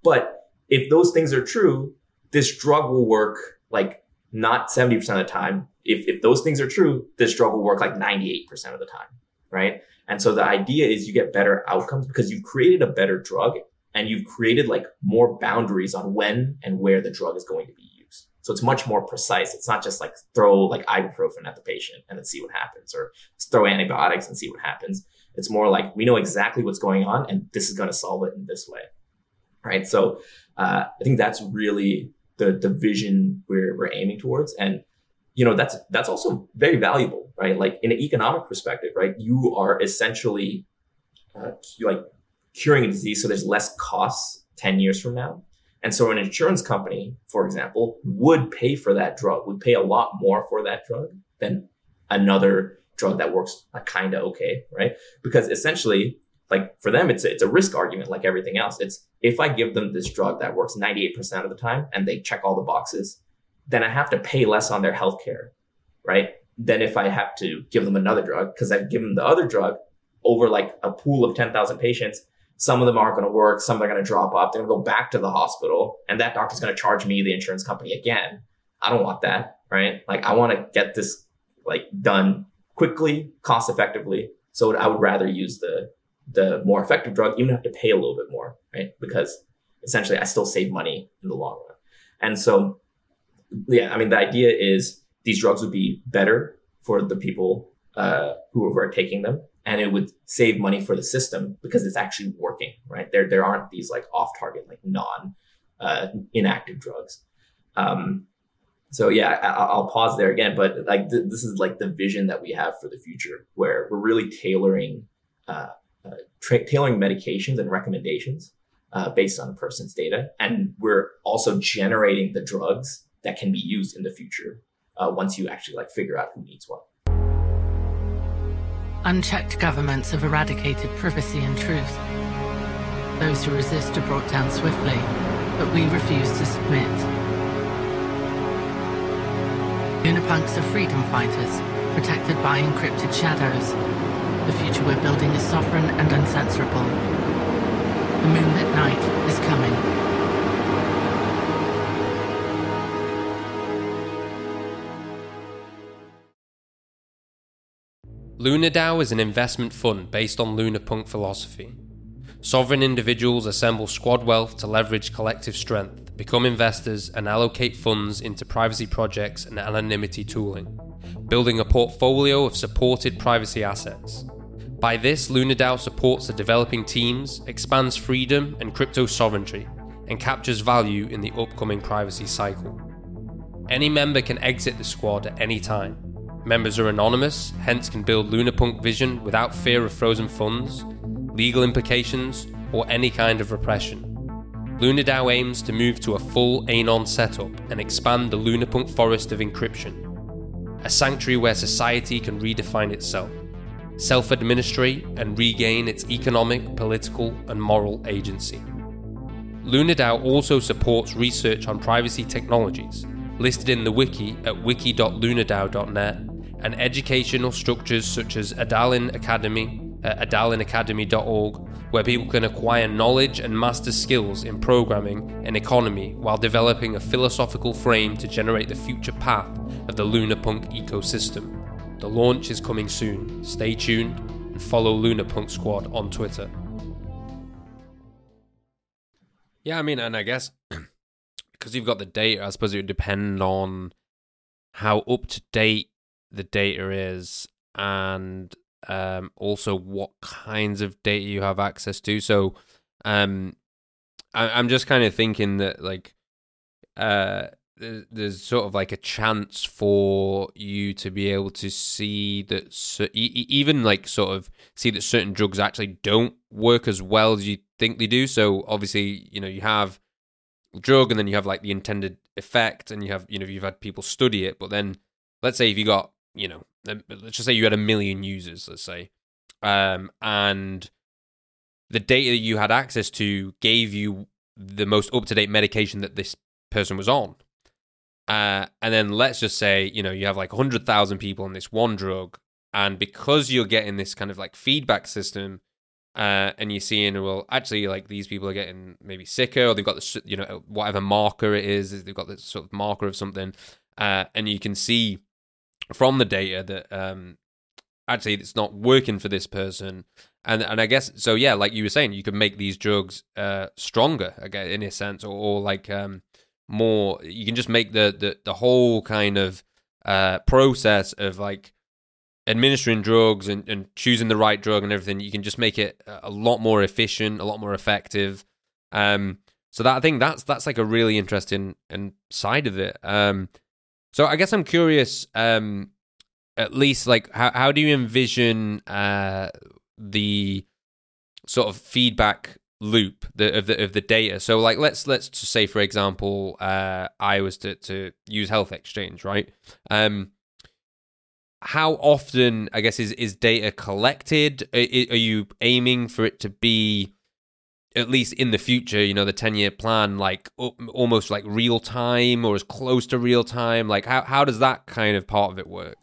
But if those things are true, this drug will work like not 70% of the time. If those things are true, this drug will work like 98% of the time, right? And so the idea is you get better outcomes because you've created a better drug and you've created like more boundaries on when and where the drug is going to be used. So it's much more precise. It's not just like throw like ibuprofen at the patient and then see what happens, or throw antibiotics and see what happens. It's more like we know exactly what's going on and this is going to solve it in this way, right? So I think that's really the vision we're aiming towards. And, that's also very valuable, right? Like in an economic perspective, right? You are essentially curing a disease. So there's less costs 10 years from now. And so an insurance company, for example, would pay for that drug, would pay a lot more for that drug than another drug that works kind of okay, right? Because essentially Like for them, it's a risk argument like everything else. It's if I give them this drug that works 98% of the time and they check all the boxes, then I have to pay less on their healthcare, right? Than if I have to give them another drug, because I've given them the other drug over like a pool of 10,000 patients. Some of them aren't going to work. Some are going to drop off. They're going to go back to the hospital and that doctor's going to charge me, the insurance company, again. I don't want that, right? Like I want to get this like done quickly, cost effectively. So I would rather use the more effective drug, even have to pay a little bit more, right? Because essentially I still save money in the long run. And so, yeah, I mean, the idea is these drugs would be better for the people who are taking them, and it would save money for the system because it's actually working, right? There aren't these like off-target, like non-inactive drugs. So yeah, I'll pause there again, but like this is like the vision that we have for the future, where we're really tailoring medications and recommendations based on a person's data. And we're also generating the drugs that can be used in the future once you actually like figure out who needs what. Unchecked governments have eradicated privacy and truth. Those who resist are brought down swiftly, but we refuse to submit. Lunapunks are freedom fighters, protected by encrypted shadows. The future we're building is sovereign and uncensorable. The moonlit night is coming. LunarDAO is an investment fund based on Lunapunk philosophy. Sovereign individuals assemble squad wealth to leverage collective strength, become investors, and allocate funds into privacy projects and anonymity tooling, building a portfolio of supported privacy assets. By this, LunarDAO supports the developing teams, expands freedom and crypto sovereignty, and captures value in the upcoming privacy cycle. Any member can exit the squad at any time. Members are anonymous, hence can build Lunapunk vision without fear of frozen funds, legal implications, or any kind of repression. LunarDAO aims to move to a full anon setup and expand the Lunapunk forest of encryption, a sanctuary where society can redefine itself, self-administrate, and regain its economic, political, and moral agency. LunarDAO also supports research on privacy technologies, listed in the wiki at wiki.lunardao.net, and educational structures such as Adalyn Academy, at AdalinAcademy.org, where people can acquire knowledge and master skills in programming and economy while developing a philosophical frame to generate the future path of the Lunapunk ecosystem. The launch is coming soon. Stay tuned and follow Lunapunk Squad on Twitter. Yeah, I mean, and I guess because you've got the data, I suppose it would depend on how up to date the data is and also what kinds of data you have access to. So I'm just kind of thinking that like there's sort of like a chance for you to be able to see that even like sort of see that certain drugs actually don't work as well as you think they do. So obviously, you know, you have a drug and then you have like the intended effect and you have, you know, you've had people study it, but then let's say if you got, you know, let's just say you had 1 million users, let's say, and the data that you had access to gave you the most up-to-date medication that this person was on. And then let's just say, you know, you have like 100,000 people on this one drug, and because you're getting this kind of like feedback system, and you're seeing, well, actually, like these people are getting maybe sicker, or they've got this, you know, whatever marker it is, they've got this sort of marker of something, and you can see from the data that actually it's not working for this person, and I guess so. Yeah, like you were saying, you could make these drugs stronger, again, in a sense, or like more. You can just make the whole kind of process of like administering drugs and choosing the right drug and everything. You can just make it a lot more efficient, a lot more effective. So that I think that's like a really interesting side of it. So I guess I'm curious, at least like how do you envision the sort of feedback loop of the data? So like let's just say, for example, I was to use HealthXchange, right? how often, I guess, is data collected? Are you aiming for it to be, at least in the future, you know, the 10-year plan, like almost like real time or as close to real time? Like, how does that kind of part of it work?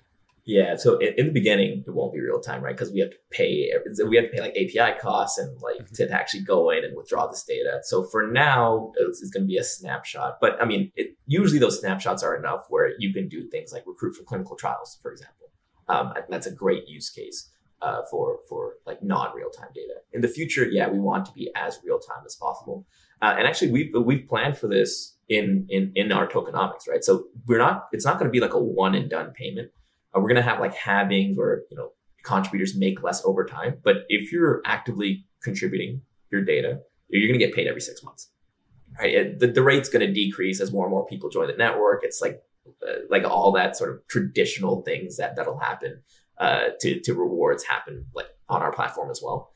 Yeah, so in the beginning, it won't be real time, right? Because we have to pay like API costs and like to actually go in and withdraw this data. So for now, it's going to be a snapshot. But I mean, usually those snapshots are enough where you can do things like recruit for clinical trials, for example. That's a great use case for like non-real time data. In the future, yeah, we want to be as real time as possible. And actually, we've planned for this in our tokenomics, right? So it's not going to be like a one and done payment. We're going to have like halvings or, you know, contributors make less over time. But if you're actively contributing your data, you're going to get paid every 6 months, right? The rate's going to decrease as more and more people join the network. It's like all that sort of traditional things that'll happen to rewards happen like on our platform as well.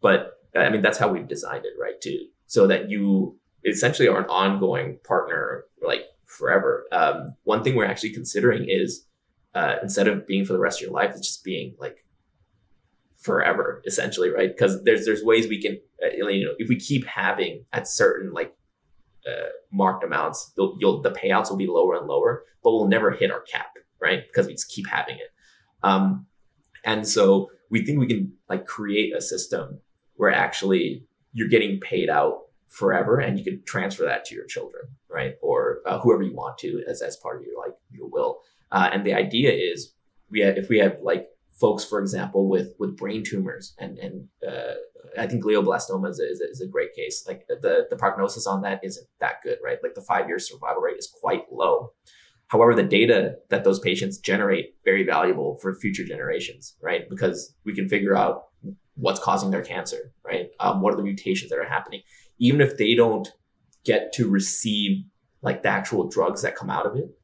But I mean, that's how we've designed it, right? So that you essentially are an ongoing partner, like forever. One thing we're actually considering is, instead of being for the rest of your life, it's just being like forever, essentially, right? Because there's ways we can, you know, if we keep having at certain like marked amounts, the payouts will be lower and lower, but we'll never hit our cap, right? Because we just keep having it. And so we think we can like create a system where actually you're getting paid out forever, and you can transfer that to your children, right? Or whoever you want to as part of your like your will. And the idea is if we have like folks, for example, with brain tumors and I think glioblastoma is a great case. Like the prognosis on that isn't that good, right? Like the 5-year survival rate is quite low. However, the data that those patients generate very valuable for future generations, right? Because we can figure out what's causing their cancer, right? What are the mutations that are happening? Even if they don't get to receive like the actual drugs that come out of it,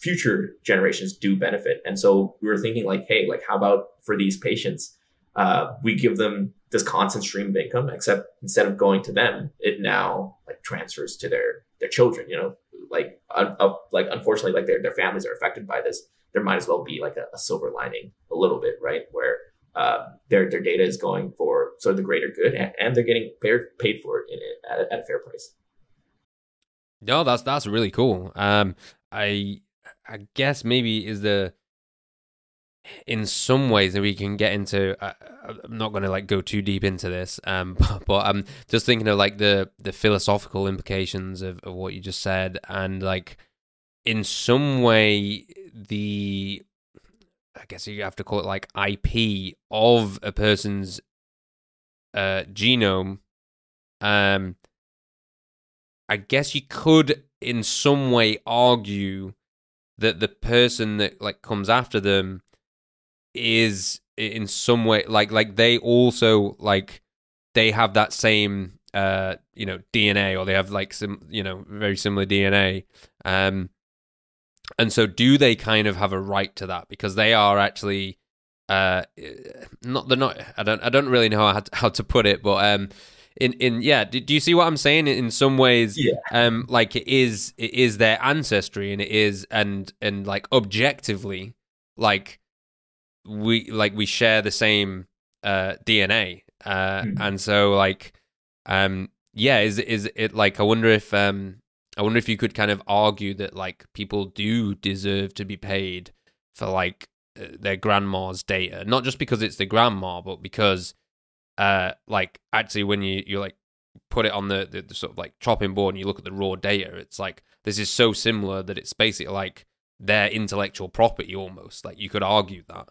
future generations do benefit. And so we were thinking like, hey, like how about for these patients, we give them this constant stream of income, except instead of going to them, it now like transfers to their children, you know, like unfortunately, like their families are affected by this. There might as well be like a silver lining a little bit, right? Where their data is going for sort of the greater good and they're getting paid for it at a fair price. No, that's really cool. I guess maybe in some ways that we can get into, I'm not going to like go too deep into this, but I'm just thinking of like the philosophical implications of what you just said. And like in some way, I guess you have to call it like IP of a person's genome. I guess you could in some way argue that the person that like comes after them is in some way like they also like they have that same you know DNA, or they have like some, you know, very similar DNA, and so do they kind of have a right to that because they are actually not I don't really know how to put it, but yeah, do you see what I'm saying? In some ways, yeah. Like it is their ancestry, and it is, and like objectively, like we share the same DNA, and so like, yeah, is it like I wonder if you could kind of argue that like people do deserve to be paid for like their grandma's data, not just because it's the grandma, but because like actually when you like put it on the sort of like chopping board and you look at the raw data, it's like this is so similar that it's basically like their intellectual property almost. Like you could argue that.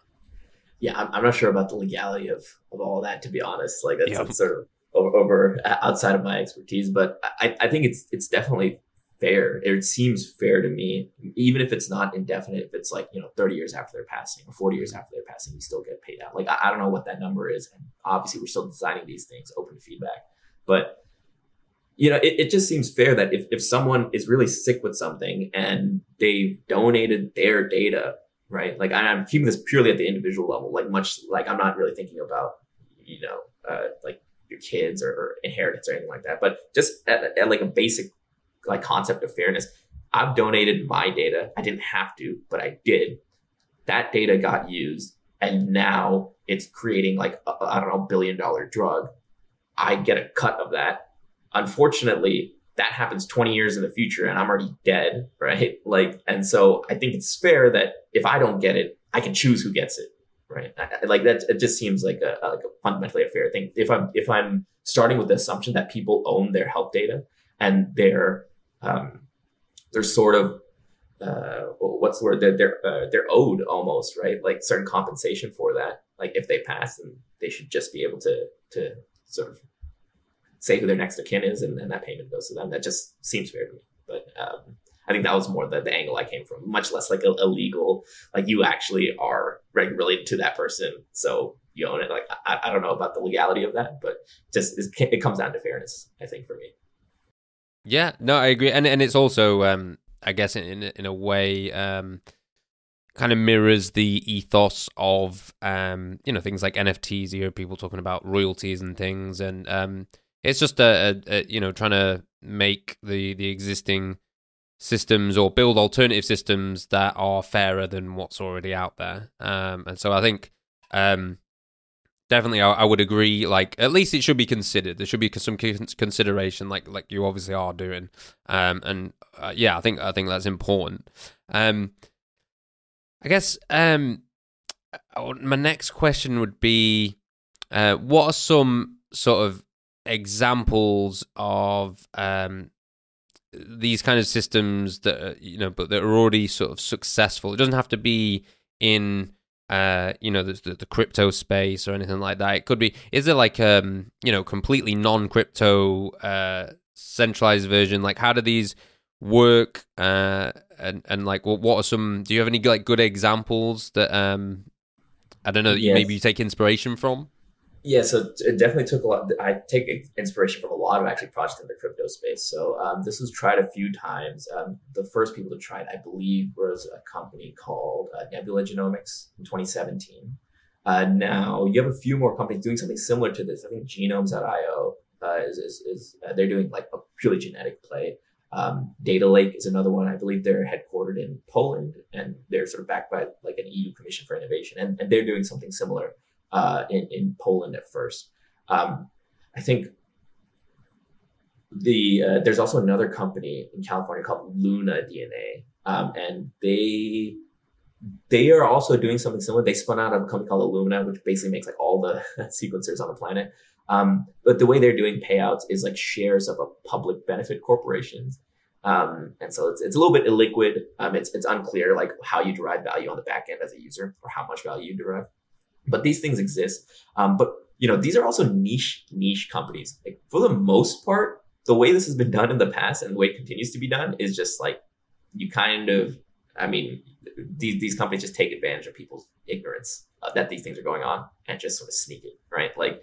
Yeah, I'm not sure about the legality of all that, to be honest. Like that's sort of over outside of my expertise, but I think it's definitely fair. It seems fair to me, even if it's not indefinite. If it's like, you know, 30 years after they're passing or 40 years after they're passing, you still get paid out. Like I don't know what that number is, and obviously we're still designing these things, open feedback, but you know, it just seems fair that if someone is really sick with something and they've donated their data, right? Like I'm keeping this purely at the individual level, like much like I'm not really thinking about, you know, like your kids or inheritance or anything like that, but just at like a basic like concept of fairness. I've donated my data. I didn't have to, but I did. That data got used. And now it's creating like, $1 billion drug. I get a cut of that. Unfortunately, that happens 20 years in the future and I'm already dead, right? Like, and so I think it's fair that if I don't get it, I can choose who gets it, right? Like that, it just seems like a fundamentally a fair thing. If I'm starting with the assumption that people own their health data and they're sort of, what's the word? They're owed almost, right? Like certain compensation for that. Like if they pass, then they should just be able to sort of say who their next of kin is, and that payment goes to them. That just seems fair to me. But I think that was more the angle I came from, much less like a legal, like you actually are related to that person, so you own it. Like, I don't know about the legality of that, but just it comes down to fairness, I think, for me. Yeah, no, I agree. And it's also, I guess in a way, kind of mirrors the ethos of, things like NFTs. You know, people talking about royalties and things, and it's just trying to make the existing systems or build alternative systems that are fairer than what's already out there. And so I think definitely I would agree, like at least it should be considered. There should be some consideration like you obviously are doing. Yeah, I think that's important. I guess my next question would be, what are some sort of examples of these kind of systems that but that are already sort of successful? It doesn't have to be in the crypto space or anything like that. It could be, is there like completely non-crypto centralized version? Like how do these work, and like what are some, do you have any like good examples that maybe you take inspiration from? Yeah, so it definitely took a lot. I take inspiration from a lot of actually projects in the crypto space. So this was tried a few times. The first people to try it, I believe, was a company called Nebula Genomics in 2017. Now you have a few more companies doing something similar to this. I think Genomes.io is they're doing like a purely genetic play. Data Lake is another one. I believe they're headquartered in Poland and they're sort of backed by like an EU Commission for Innovation, and they're doing something similar. In Poland at first. I think there's also another company in California called Luna DNA, and they are also doing something similar. They spun out of a company called Illumina, which basically makes like all the sequencers on the planet. But the way they're doing payouts is like shares of a public benefit corporations. And so it's a little bit illiquid. It's unclear like how you derive value on the back end as a user or how much value you derive. But these things exist. But these are also niche companies. Like for the most part, the way this has been done in the past and the way it continues to be done is just like you kind of, these companies just take advantage of people's ignorance that these things are going on and just sort of sneak it, right? Like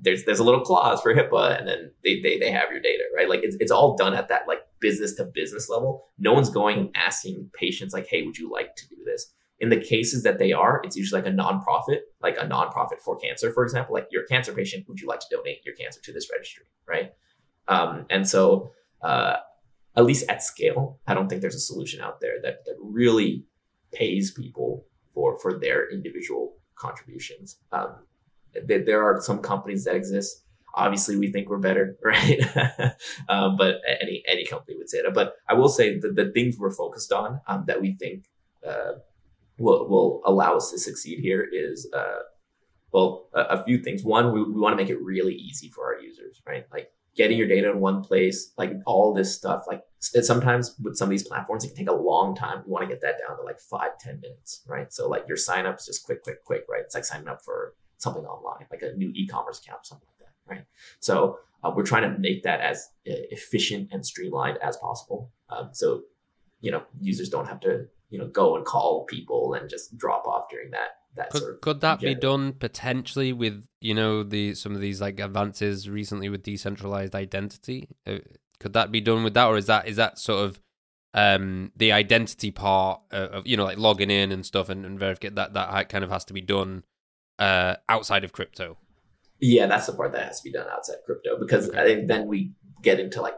there's a little clause for HIPAA and then they have your data, right? Like it's all done at that like business to business level. No one's going and asking patients like, hey, would you like to do this? In the cases that they are, it's usually like a nonprofit for cancer, for example, like you're a cancer patient, would you like to donate your cancer to this registry, right? And so at least at scale, I don't think there's a solution out there that really pays people for their individual contributions. There are some companies that exist. Obviously, we think we're better, right? But any company would say that. But I will say that the things we're focused on that we think will allow us to succeed here is, a few things. One, we want to make it really easy for our users, right? Like getting your data in one place, like all this stuff, like sometimes with some of these platforms, it can take a long time. We want to get that down to like 5-10 minutes, right? So like your signups, just quick, right? It's like signing up for something online, like a new e-commerce account, something like that, right? So we're trying to make that as efficient and streamlined as possible. So users don't have to, go and call people and just drop off during that sort of. Could that be done potentially with, some of these like advances recently with decentralized identity? Could that be done with that? Or is that sort of the identity part of, like logging in and stuff and verification that kind of has to be done outside of crypto? Yeah, that's the part that has to be done outside crypto because I think then we get into like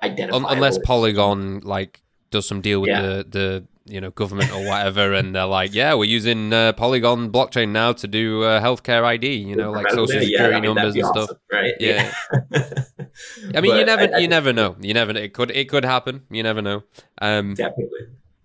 identifying. Unless Polygon like does some deal with the government or whatever, and they're like, yeah, we're using Polygon blockchain now to do healthcare ID, like social security numbers and awesome, stuff, right? Yeah. I mean, you never know. You never know. It could happen. You never know. Definitely.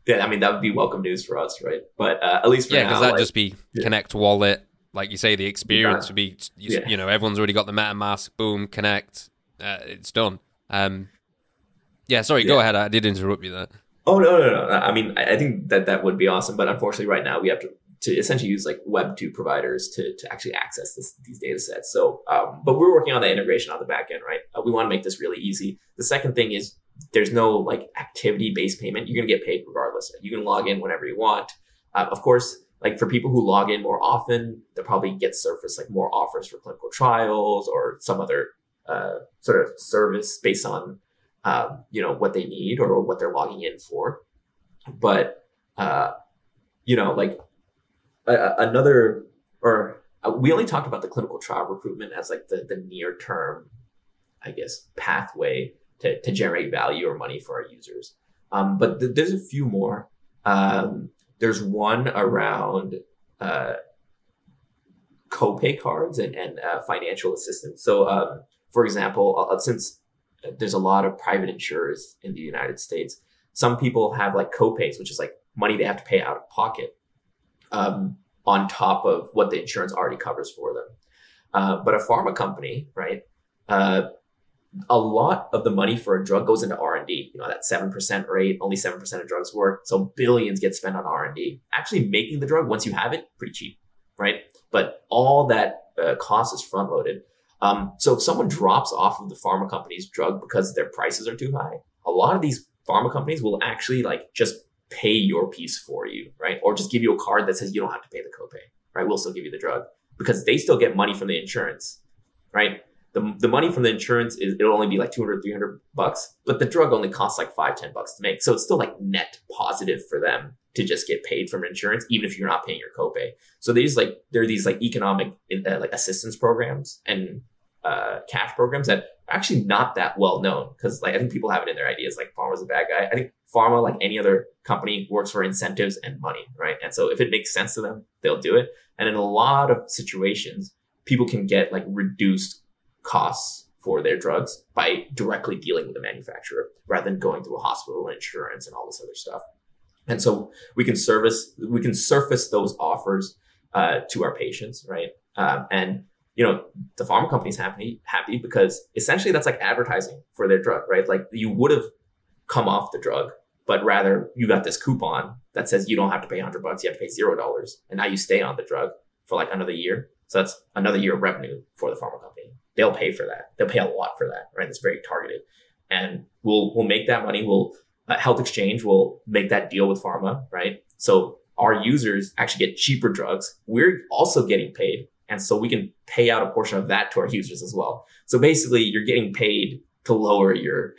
Yeah, I mean, that would be welcome news for us, right? But at least for now, because that'd just be Connect Wallet, like you say. The experience would be, everyone's already got the MetaMask. Boom, Connect. It's done. Sorry, go ahead. I did interrupt you there. Oh, no. I mean, I think that would be awesome. But unfortunately, right now, we have to essentially use like Web2 providers to actually access these data sets. So, but we're working on that integration on the back end, right? We want to make this really easy. The second thing is there's no like activity-based payment. You're going to get paid regardless. You can log in whenever you want. Of course, like for people who log in more often, they'll probably get surfaced like more offers for clinical trials or some other sort of service based on what they need or what they're logging in for. But, we only talked about the clinical trial recruitment as like the near term, I guess, pathway to generate value or money for our users. But there's a few more. There's one around copay cards and financial assistance. So, for example, since there's a lot of private insurers in the United States, some people have like copays, which is like money they have to pay out of pocket on top of what the insurance already covers for them. But a pharma company, right? A lot of the money for a drug goes into R&D, that 7% rate, only 7% of drugs work. So billions get spent on R&D. Actually making the drug, once you have it, pretty cheap, right? But all that cost is front loaded. So if someone drops off of the pharma company's drug because their prices are too high, a lot of these pharma companies will actually like just pay your piece for you, right? Or just give you a card that says you don't have to pay the copay, right? We'll still give you the drug because they still get money from the insurance, right? The money from the insurance it'll only be like $200-$300, but the drug only costs like $5-$10 to make. So it's still like net positive for them to just get paid from insurance, even if you're not paying your copay. So there are these like economic assistance programs and cash programs that are actually not that well known because like I think people have it in their ideas like pharma's a bad guy. I think pharma, like any other company, works for incentives and money, right? And so if it makes sense to them, they'll do it. And in a lot of situations, people can get like reduced costs for their drugs by directly dealing with the manufacturer rather than going through a hospital and insurance and all this other stuff. And so we can surface those offers to our patients, right? The pharma company's happy because essentially that's like advertising for their drug, right? Like you would have come off the drug, but rather you got this coupon that says you don't have to pay $100, you have to pay $0. And now you stay on the drug for like another year. So that's another year of revenue for the pharma company. They'll pay for that. They'll pay a lot for that, right? It's very targeted. And we'll make that money. HealthXchange will make that deal with pharma, right? So our users actually get cheaper drugs. We're also getting paid. And so we can pay out a portion of that to our users as well. So basically you're getting paid to lower your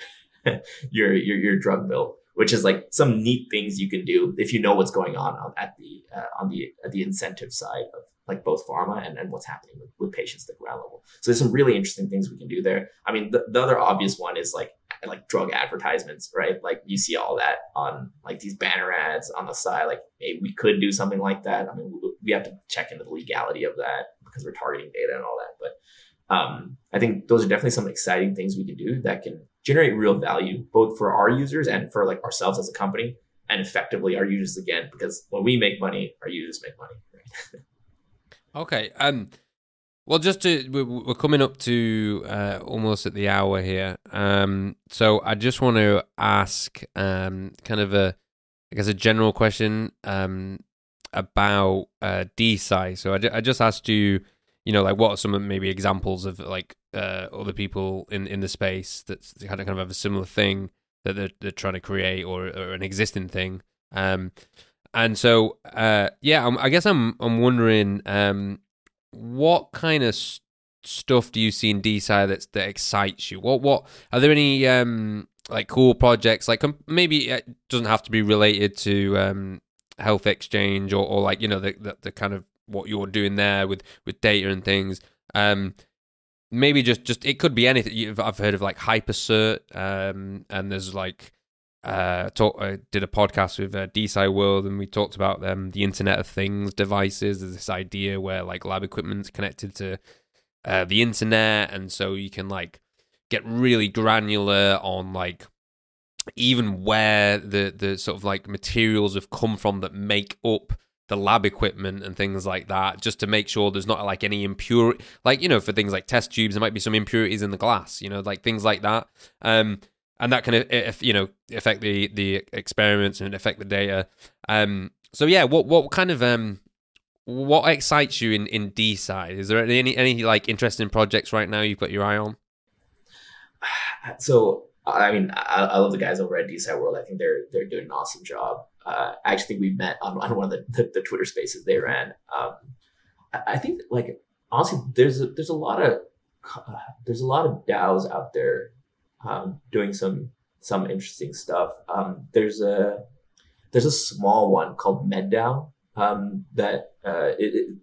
drug bill, which is like some neat things you can do if you know what's going on at the incentive side of like both pharma and what's happening with patients at the ground level. So there's some really interesting things we can do there. I mean, the other obvious one is like drug advertisements, right? Like you see all that on like these banner ads on the side, like hey, we could do something like that. I mean, we have to check into the legality of that because we're targeting data and all that. But I think those are definitely some exciting things we can do that can generate real value, both for our users and for like ourselves as a company, and effectively our users again, because when we make money, our users make money, right? Okay. Well, we're coming up to almost at the hour here. So I just want to ask kind of a general question about DeSci. So I just asked you, like what are some of maybe examples of like other people in the space that's kind of have a similar thing that they're trying to create or an existing thing. And so, I guess I'm wondering, what kind of stuff do you see in DeSci that excites you? What are there any like cool projects? Like maybe it doesn't have to be related to HealthXchange or like the kind of what you're doing there with data and things. Maybe just it could be anything. I've heard of like HyperCert, and there's like did a podcast with DeSci World, and we talked about the Internet of Things devices. There's this idea where like lab equipment's connected to the internet, and so you can like get really granular on like even where the sort of like materials have come from that make up the lab equipment and things like that, just to make sure there's not like any impurity, like, you know, for things like test tubes, there might be some impurities in the glass, you know, like things like that. And that can, you know, affect the experiments and affect the data. So yeah, what kind of what excites you in DeSci? Is there any like interesting projects right now you've got your eye on? So I mean, I love the guys over at DeSci World. I think they're doing an awesome job. I actually think we met on one of the Twitter spaces they ran. I think like honestly, there's a lot of DAOs out there doing some interesting stuff. There's a small one called MedDAO that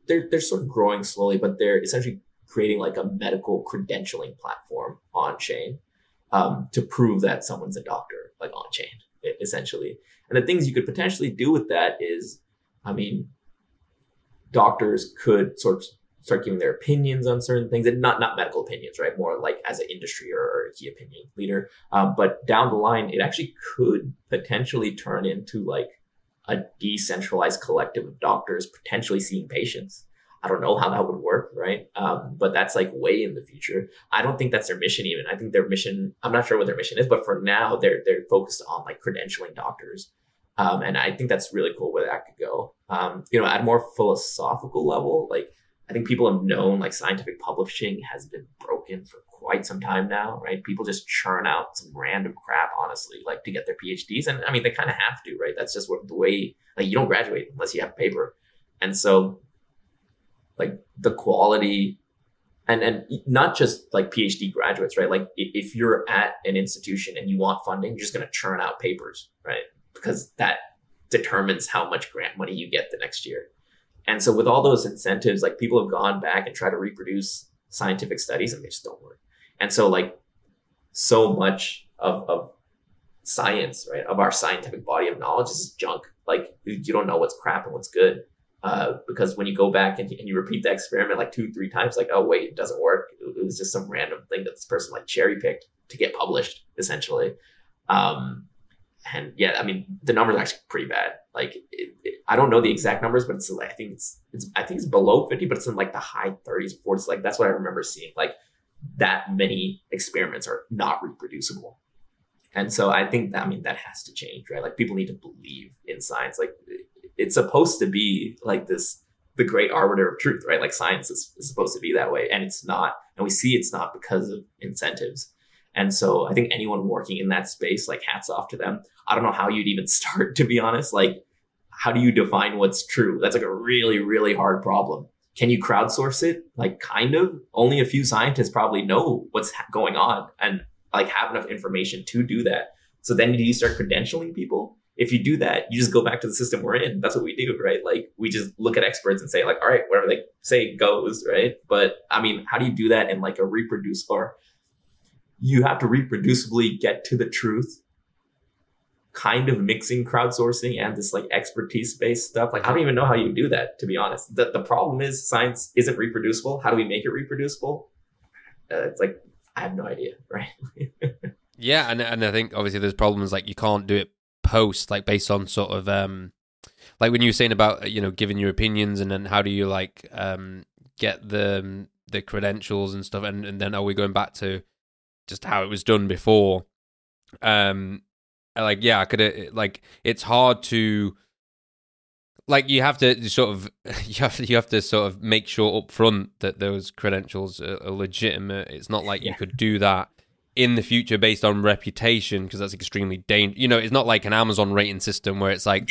they're sort of growing slowly, but they're essentially creating like a medical credentialing platform on chain to prove that someone's a doctor, like on chain essentially. And the things you could potentially do with that is, I mean, doctors could sort of start giving their opinions on certain things, and not medical opinions, right? More like as an industry or a key opinion leader. But down the line, it actually could potentially turn into like a decentralized collective of doctors potentially seeing patients. I don't know how that would work, right? But that's like way in the future. I don't think that's their mission even. I think their mission, I'm not sure what their mission is, but for now they're focused on like credentialing doctors. And I think that's really cool where that could go. You know, at a more philosophical level, like I think people have known like scientific publishing has been broken for quite some time now, right? People just churn out some random crap, honestly, like to get their PhDs. And I mean, they kind of have to, right? That's just what the way, like you don't graduate unless you have a paper. And so like the quality and not just like PhD graduates, right? Like if you're at an institution and you want funding, you're just going to churn out papers, right? Because that determines how much grant money you get the next year. And so with all those incentives, like people have gone back and tried to reproduce scientific studies and they just don't work. And so like so much of science, right, of our scientific body of knowledge is junk. Like you don't know what's crap and what's good. Because when you go back and you repeat the experiment like 2-3 times, like, oh wait, it doesn't work. It was just some random thing that this person like cherry picked to get published essentially. And yeah, I mean, the numbers are actually pretty bad. Like I don't know the exact numbers, but it's like, I think it's below 50, but it's in like the high 30s, 40s. Like that's what I remember seeing. Like that many experiments are not reproducible. And so I think that, I mean, that has to change, right? Like people need to believe in science. Like it's supposed to be like this, the great arbiter of truth, right? Like science is supposed to be that way, and it's not. And we see it's not because of incentives. And so I think anyone working in that space, like hats off to them. I don't know how you'd even start, to be honest. Like, how do you define what's true? That's like a really, really hard problem. Can you crowdsource it? Like kind of. Only a few scientists probably know what's going on and like have enough information to do that. So then do you start credentialing people? If you do that, you just go back to the system we're in. That's what we do, right? Like we just look at experts and say like, all right, whatever they say goes, right? But I mean, how do you do that in like a reproducible? You have to reproducibly get to the truth, kind of mixing crowdsourcing and this like expertise-based stuff. Like, I don't even know how you do that, to be honest. The problem is science isn't reproducible. How do we make it reproducible? It's like, I have no idea, right? Yeah, and I think obviously there's problems like you can't do it post, like based on sort of, like when you were saying about, you know, giving your opinions and then how do you like get the credentials and stuff. And then are we going back to just how it was done before? Like, yeah, I could, like, it's hard to, like, you have to sort of make sure up front that those credentials are legitimate. It's not like you could do that in the future based on reputation, because that's extremely dangerous. You know, it's not like an Amazon rating system where it's like,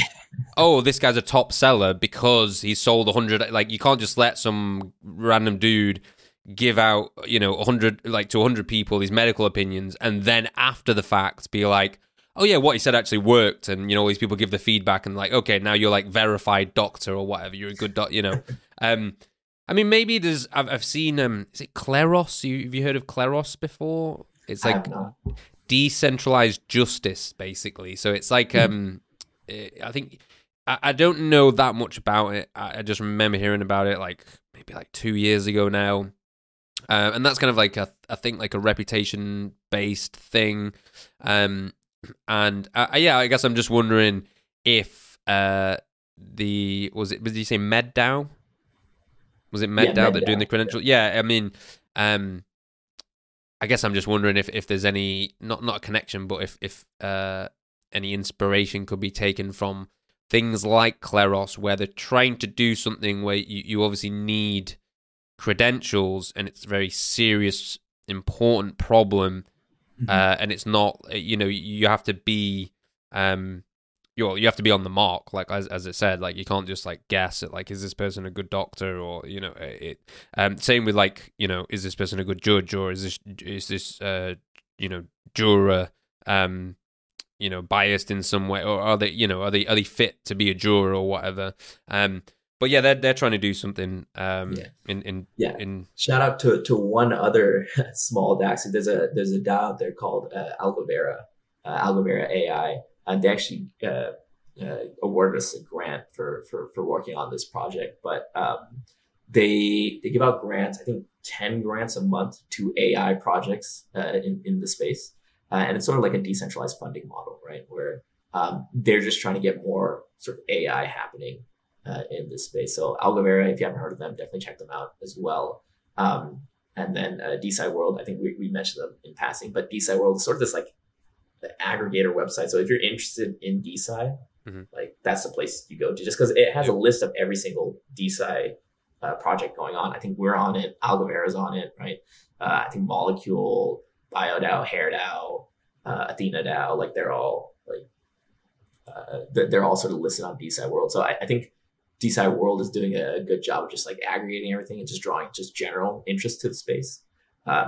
oh, this guy's a top seller because he sold 100. Like, you can't just let some random dude give out, you know, 100, like to 100 people these medical opinions, and then after the fact be like, oh yeah, what he said actually worked, and you know all these people give the feedback and like, okay, now you're like verified doctor or whatever, you're a good doctor, you know. I mean, maybe there's, I've seen, is it Kleros? Have you heard of Kleros before? It's like decentralized justice, basically. So it's like, I think, I don't know that much about it. I just remember hearing about it like maybe like 2 years ago now. And that's kind of like, I think like a reputation based thing. And yeah, I guess I'm just wondering if did you say MedDAO? Was it MedDAO that doing the credential? Yeah, I mean, I guess I'm just wondering if there's any, not a connection, but if any inspiration could be taken from things like Kleros, where they're trying to do something where you obviously need credentials, and it's a very serious, important problem. And it's not, you have to be, you have to be on the mark, like as I said, like you can't just like guess at like, is this person a good doctor, or same with like, is this person a good judge, or is this juror biased in some way, or are they fit to be a juror or whatever. But yeah, they're trying to do something. Shout out to one other small DAO. So there's a DAO out there called Algovera AI, and they actually awarded us a grant for working on this project. But they give out grants, I think 10 grants a month to AI projects in the space, and it's sort of like a decentralized funding model, right? Where they're just trying to get more sort of AI happening in this space. So Algovera, if you haven't heard of them, definitely check them out as well. And then DeSci World, I think we mentioned them in passing, but DeSci World is sort of this like the aggregator website. So if you're interested in DeSci, like that's the place you go to, just because it has a list of every single DeSci project going on. I think we're on it. Algovera's on it, right? I think Molecule, BioDAO, HairDAO, AthenaDAO, like they're all like they're all sort of listed on DeSci World. So I think DeSci World is doing a good job of just like aggregating everything and just drawing just general interest to the space.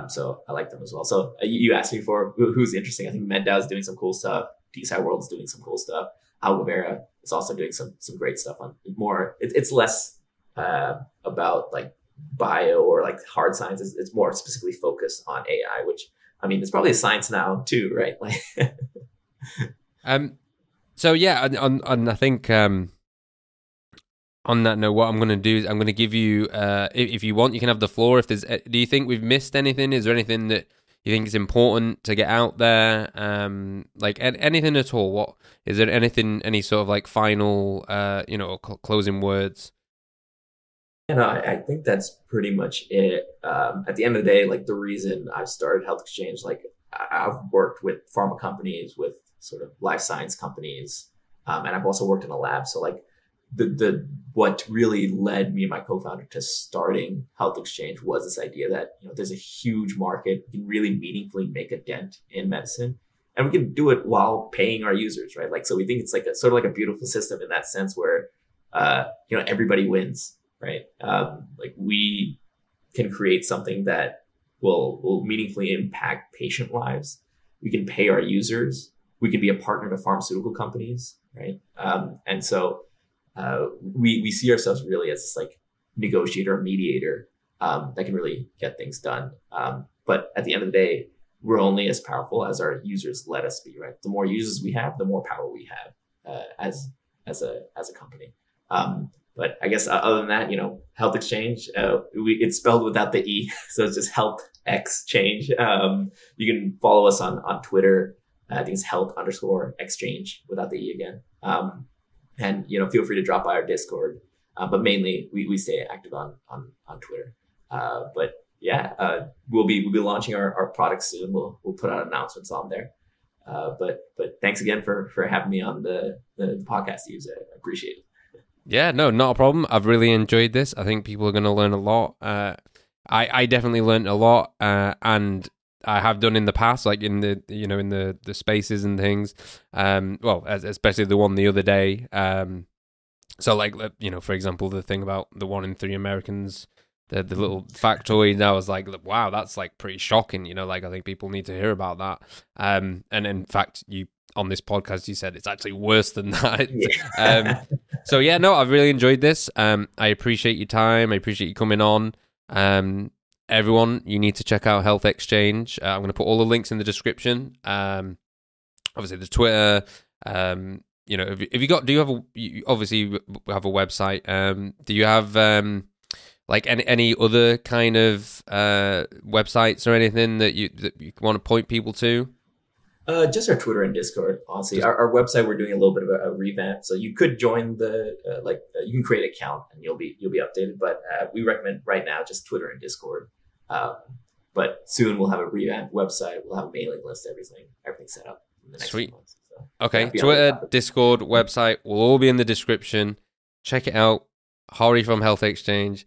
So I like them as well. So you asked me for who's interesting. I think MedDAO is doing some cool stuff. DeSci World is doing some cool stuff. Algovera is also doing some great stuff on more. It's less about like bio or like hard sciences. It's more specifically focused on AI, which I mean, it's probably a science now too, right? Like, so yeah, and I think. On that note, what I'm going to do is I'm going to give you, if you want, you can have the floor. If there's, do you think we've missed anything? Is there anything that you think is important to get out there? Like anything at all? What is there? Anything? Any sort of like final, closing words? You know, I think that's pretty much it. At the end of the day, like the reason I've started HealthXchange, like I've worked with pharma companies, with sort of life science companies, and I've also worked in a lab. So like. The what really led me and my co-founder to starting HealthXchange was this idea that there's a huge market, we can really meaningfully make a dent in medicine, and we can do it while paying our users, right? Like so, we think it's like a sort of like a beautiful system in that sense where everybody wins, right? Like we can create something that will meaningfully impact patient lives. We can pay our users. We can be a partner to pharmaceutical companies, right? And so. We see ourselves really as this like negotiator or mediator that can really get things done. But at the end of the day, we're only as powerful as our users let us be, right? The more users we have, the more power we have as a company. But I guess other than that, HealthXchange, it's spelled without the E, so it's just HealthXchange. You can follow us on Twitter. I think it's health_exchange without the E again. And feel free to drop by our Discord, but mainly we stay active on Twitter. But yeah, we'll be launching our products soon. We'll put out announcements on there. But thanks again for having me on the podcast, Yves. I appreciate it. Yeah, no, not a problem. I've really enjoyed this. I think people are going to learn a lot. I definitely learned a lot, and I have done in the past, like in the in the spaces and things. Well, especially the one the other day. So like for example, the thing about the 1 in 3 Americans, the little factoid. I was like, wow, that's like pretty shocking. Like I think people need to hear about that. And in fact, you on this podcast you said it's actually worse than that. Yeah. So yeah, no, I've really enjoyed this. I appreciate your time. I appreciate you coming on. everyone, you need to check out Health Exchange. I'm going to put all the links in the description. Obviously, the Twitter. You know, if you got, do you have a? You obviously have a website. Do you have like any other kind of websites or anything that you want to point people to? Just our Twitter and Discord, honestly. Our website, we're doing a little bit of a revamp, so you could join the you can create an account and you'll be updated. But we recommend right now just Twitter and Discord. But soon we'll have a revamped website. We'll have a mailing list, everything set up in the next few months. So, okay, Twitter, Discord, website will all be in the description. Check it out. Hari from Health Exchange.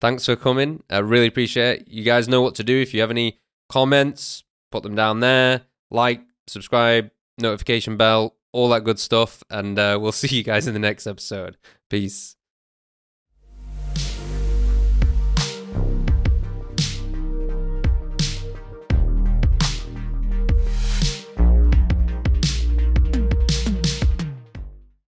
Thanks for coming. I really appreciate it. You guys know what to do. If you have any comments, put them down there. Like, subscribe, notification bell, all that good stuff. And we'll see you guys in the next episode. Peace.